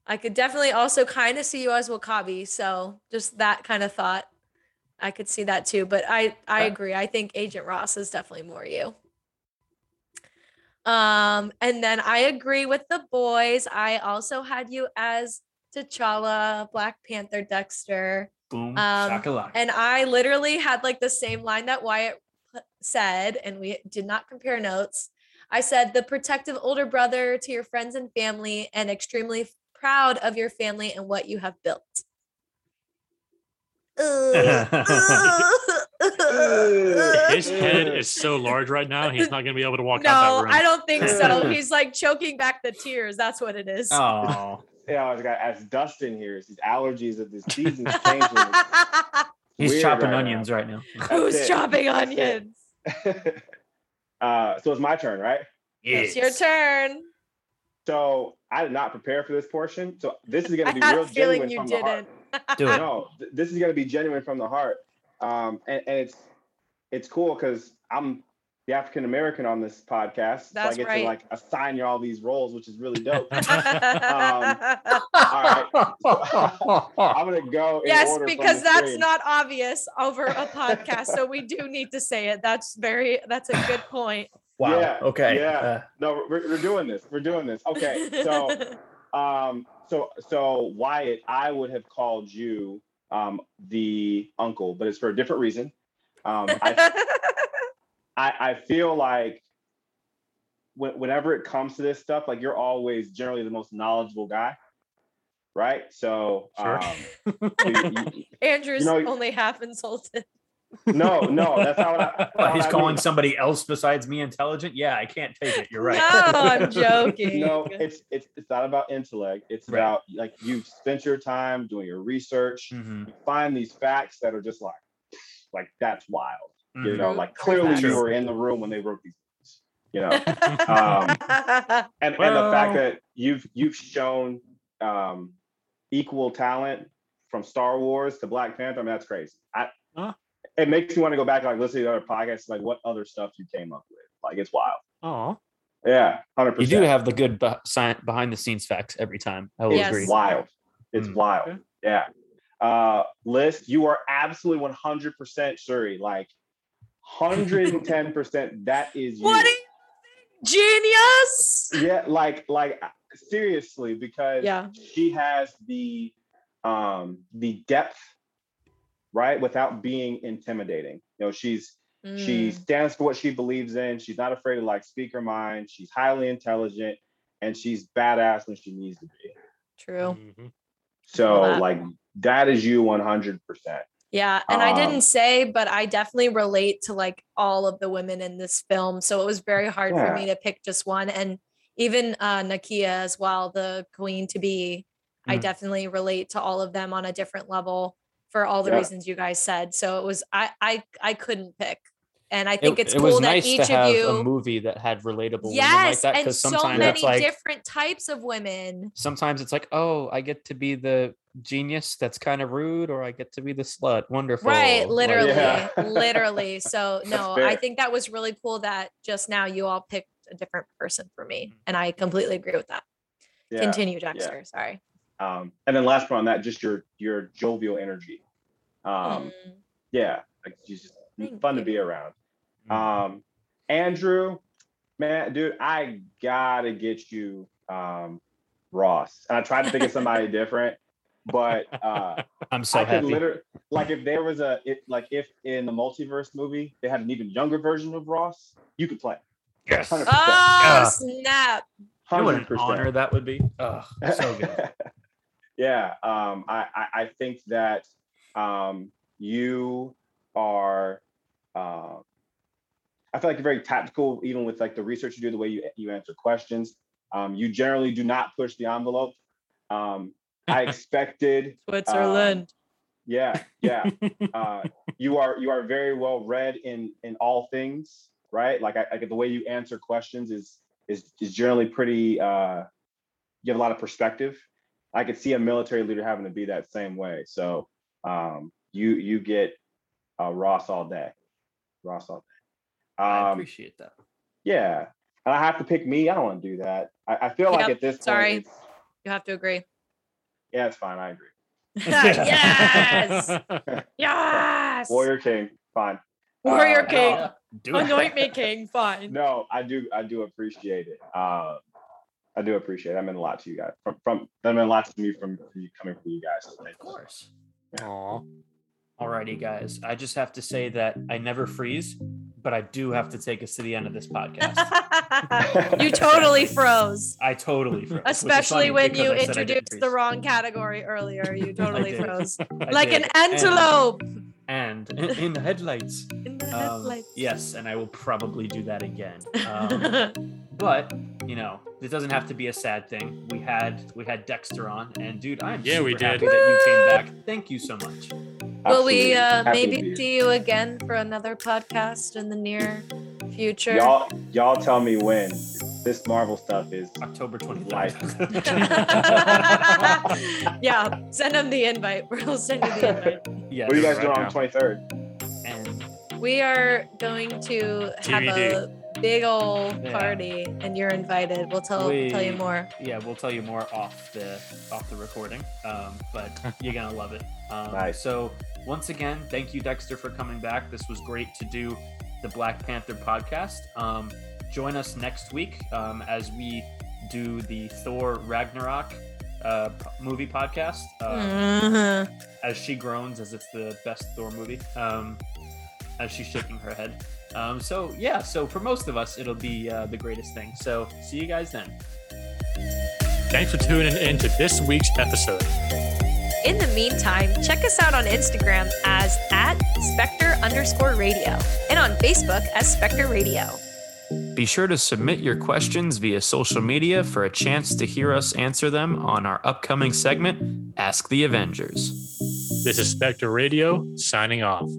I could definitely also kind of see you as Wakabi. So just that kind of thought. I could see that too, but I, I agree. I think Agent Ross is definitely more you. Um, and then I agree with the boys. I also had you as T'Challa, Black Panther, Dexter. Boom, um, and I literally had like the same line that Wyatt said, and we did not compare notes. I said the protective older brother to your friends and family and extremely proud of your family and what you have built. His head is so large right now, he's not gonna be able to walk no, out that room. I don't think so. He's like choking back the tears. That's what it is. Oh yeah, I was gonna ask Dustin here. It's these allergies of this season's changing. He's Weird chopping right onions now. right now. That's Who's it. chopping onions? uh so it's my turn, right? Yes. It's your turn. So I did not prepare for this portion. So this is gonna be I real genuine you from didn't. the heart. Do it. No, th- this is going to be genuine from the heart. Um, and, and it's it's cool because I'm the African American on this podcast. That's so I get right. to like assign you all these roles, which is really dope. um, all right. I'm going to go. In yes, order because that's grade. Not obvious over a podcast. So we do need to say it. That's very, that's a good point. Wow. Yeah, okay. Yeah. Uh, no, we're, we're doing this. We're doing this. Okay. So, um, so, so Wyatt, I would have called you um, the uncle, but it's for a different reason. Um, I, I, I feel like when, whenever it comes to this stuff, like you're always generally the most knowledgeable guy, right? So, sure. um, you, you, Andrew's you know, only half insulted. No, no, that's not what I. Well, he's I calling mean. Somebody else besides me intelligent. Yeah, I can't take it. You're right. No, I'm joking. No, it's it's it's not about intellect. It's right. about like you've spent your time doing your research, mm-hmm. you find these facts that are just like, like that's wild. Mm-hmm. You know, like clearly you were in the room when they wrote these things, you know. Um, and, and the fact that you've you've shown um, equal talent from Star Wars to Black Panther, I mean, that's crazy. I. Huh? It makes me want to go back and like listen to the other podcasts, like what other stuff you came up with. Like it's wild. Oh, yeah, one hundred percent. You do have the good behind the scenes facts every time. I will yes. agree. It's wild. It's mm. wild. Okay. Yeah. Uh, Liz, you are absolutely one hundred percent sure. Like one hundred ten percent. That is you. What are you genius? Yeah, like like seriously, because yeah. she has the um the depth. Right, without being intimidating. You know, she's mm. she stands for what she believes in. She's not afraid to like speak her mind. She's highly intelligent, and she's badass when she needs to be. True. Mm-hmm. So that. Like that is you one hundred percent. Yeah, and um, I didn't say, but I definitely relate to like all of the women in this film. So it was very hard yeah. for me to pick just one, and even uh, Nakia as well, the queen to be. Mm. I definitely relate to all of them on a different level. For all the yeah. reasons you guys said. So it was, I, I, I couldn't pick. And I think it, it's it cool nice that each to have of you a movie that had relatable yes, women like that. And sometimes so many like, different types of women. Sometimes it's like, oh, I get to be the genius. That's kind of rude. Or I get to be the slut. Wonderful. Right. Literally, like, yeah. literally. So no, I think that was really cool that just now you all picked a different person for me. And I completely agree with that. Yeah. Continue, Dexter. Yeah. Sorry. Um, and then last one on that, just your your jovial energy. Um, mm. Yeah, like she's just Thank fun you. To be around. Um, Andrew, man, dude, I gotta get you um, Ross. And I tried to think of somebody different, but uh, I'm so I happy. Could literally, like if there was a it, like if in the multiverse movie they had an even younger version of Ross, you could play. Yes. one hundred percent. Oh snap! one hundred percent. What an honor that would be. Oh, so good. Yeah, um, I, I, I think that um, you are, uh, I feel like you're very tactical, even with like the research you do, the way you, you answer questions. Um, you generally do not push the envelope. Um, I expected- Switzerland. Um, yeah, yeah. uh, you are you are very well read in, in all things, right? Like I, I the way you answer questions is is, is generally pretty, uh, you have a lot of perspective. I could see a military leader having to be that same way. So um, you you get uh, Ross all day. Ross all day. Um, I appreciate that. Yeah. And I have to pick me. I don't want to do that. I, I feel yep. like at this Sorry. point. Sorry. You have to agree. Yeah, it's fine. I agree. Yes. Yes. Warrior King. Fine. Warrior uh, King. Uh, do Anoint me King. Fine. No, I do. I do appreciate it. Uh, I do appreciate it. I meant a lot to you guys. From from that meant a lot to me from, from you coming from you guys today. Of course. Yeah. Aw. Alrighty, guys. I just have to say that I never freeze, but I do have to take us to the end of this podcast. You totally froze. I totally froze. Especially when you introduced the wrong category earlier. You totally froze. Like an antelope. And in, in the headlights. In the headlights. Um, yes, and I will probably do that again. Um, but you know, it doesn't have to be a sad thing. We had we had Dexter on, and dude, I'm yeah, super we did. happy Woo! That you came back. Thank you so much. Absolutely. Will we uh, maybe see you again for another podcast in the near future? Y'all, y'all tell me when. This Marvel stuff is October twenty-third. Yeah, send them the invite. We'll send you the invite. Yes, what are you guys right doing now. On the twenty-third? And We are going to have D V D. A big old party, yeah. And you're invited. We'll tell we, tell you more. Yeah, we'll tell you more off the off the recording. Um, but you're gonna love it. Um, nice. So once again, thank you, Dexter, for coming back. This was great to do the Black Panther podcast. Um, join us next week um, as we do the Thor Ragnarok uh, movie podcast. Uh, mm-hmm. As she groans as it's the best Thor movie. Um, as she's shaking her head. Um, so yeah, so for most of us, it'll be uh, the greatest thing. So see you guys then. Thanks for tuning in to this week's episode. In the meantime, check us out on Instagram as at Spectre underscore radio and on Facebook as Spectre Radio. Be sure to submit your questions via social media for a chance to hear us answer them on our upcoming segment, Ask the Avengers. This is Spectre Radio signing off.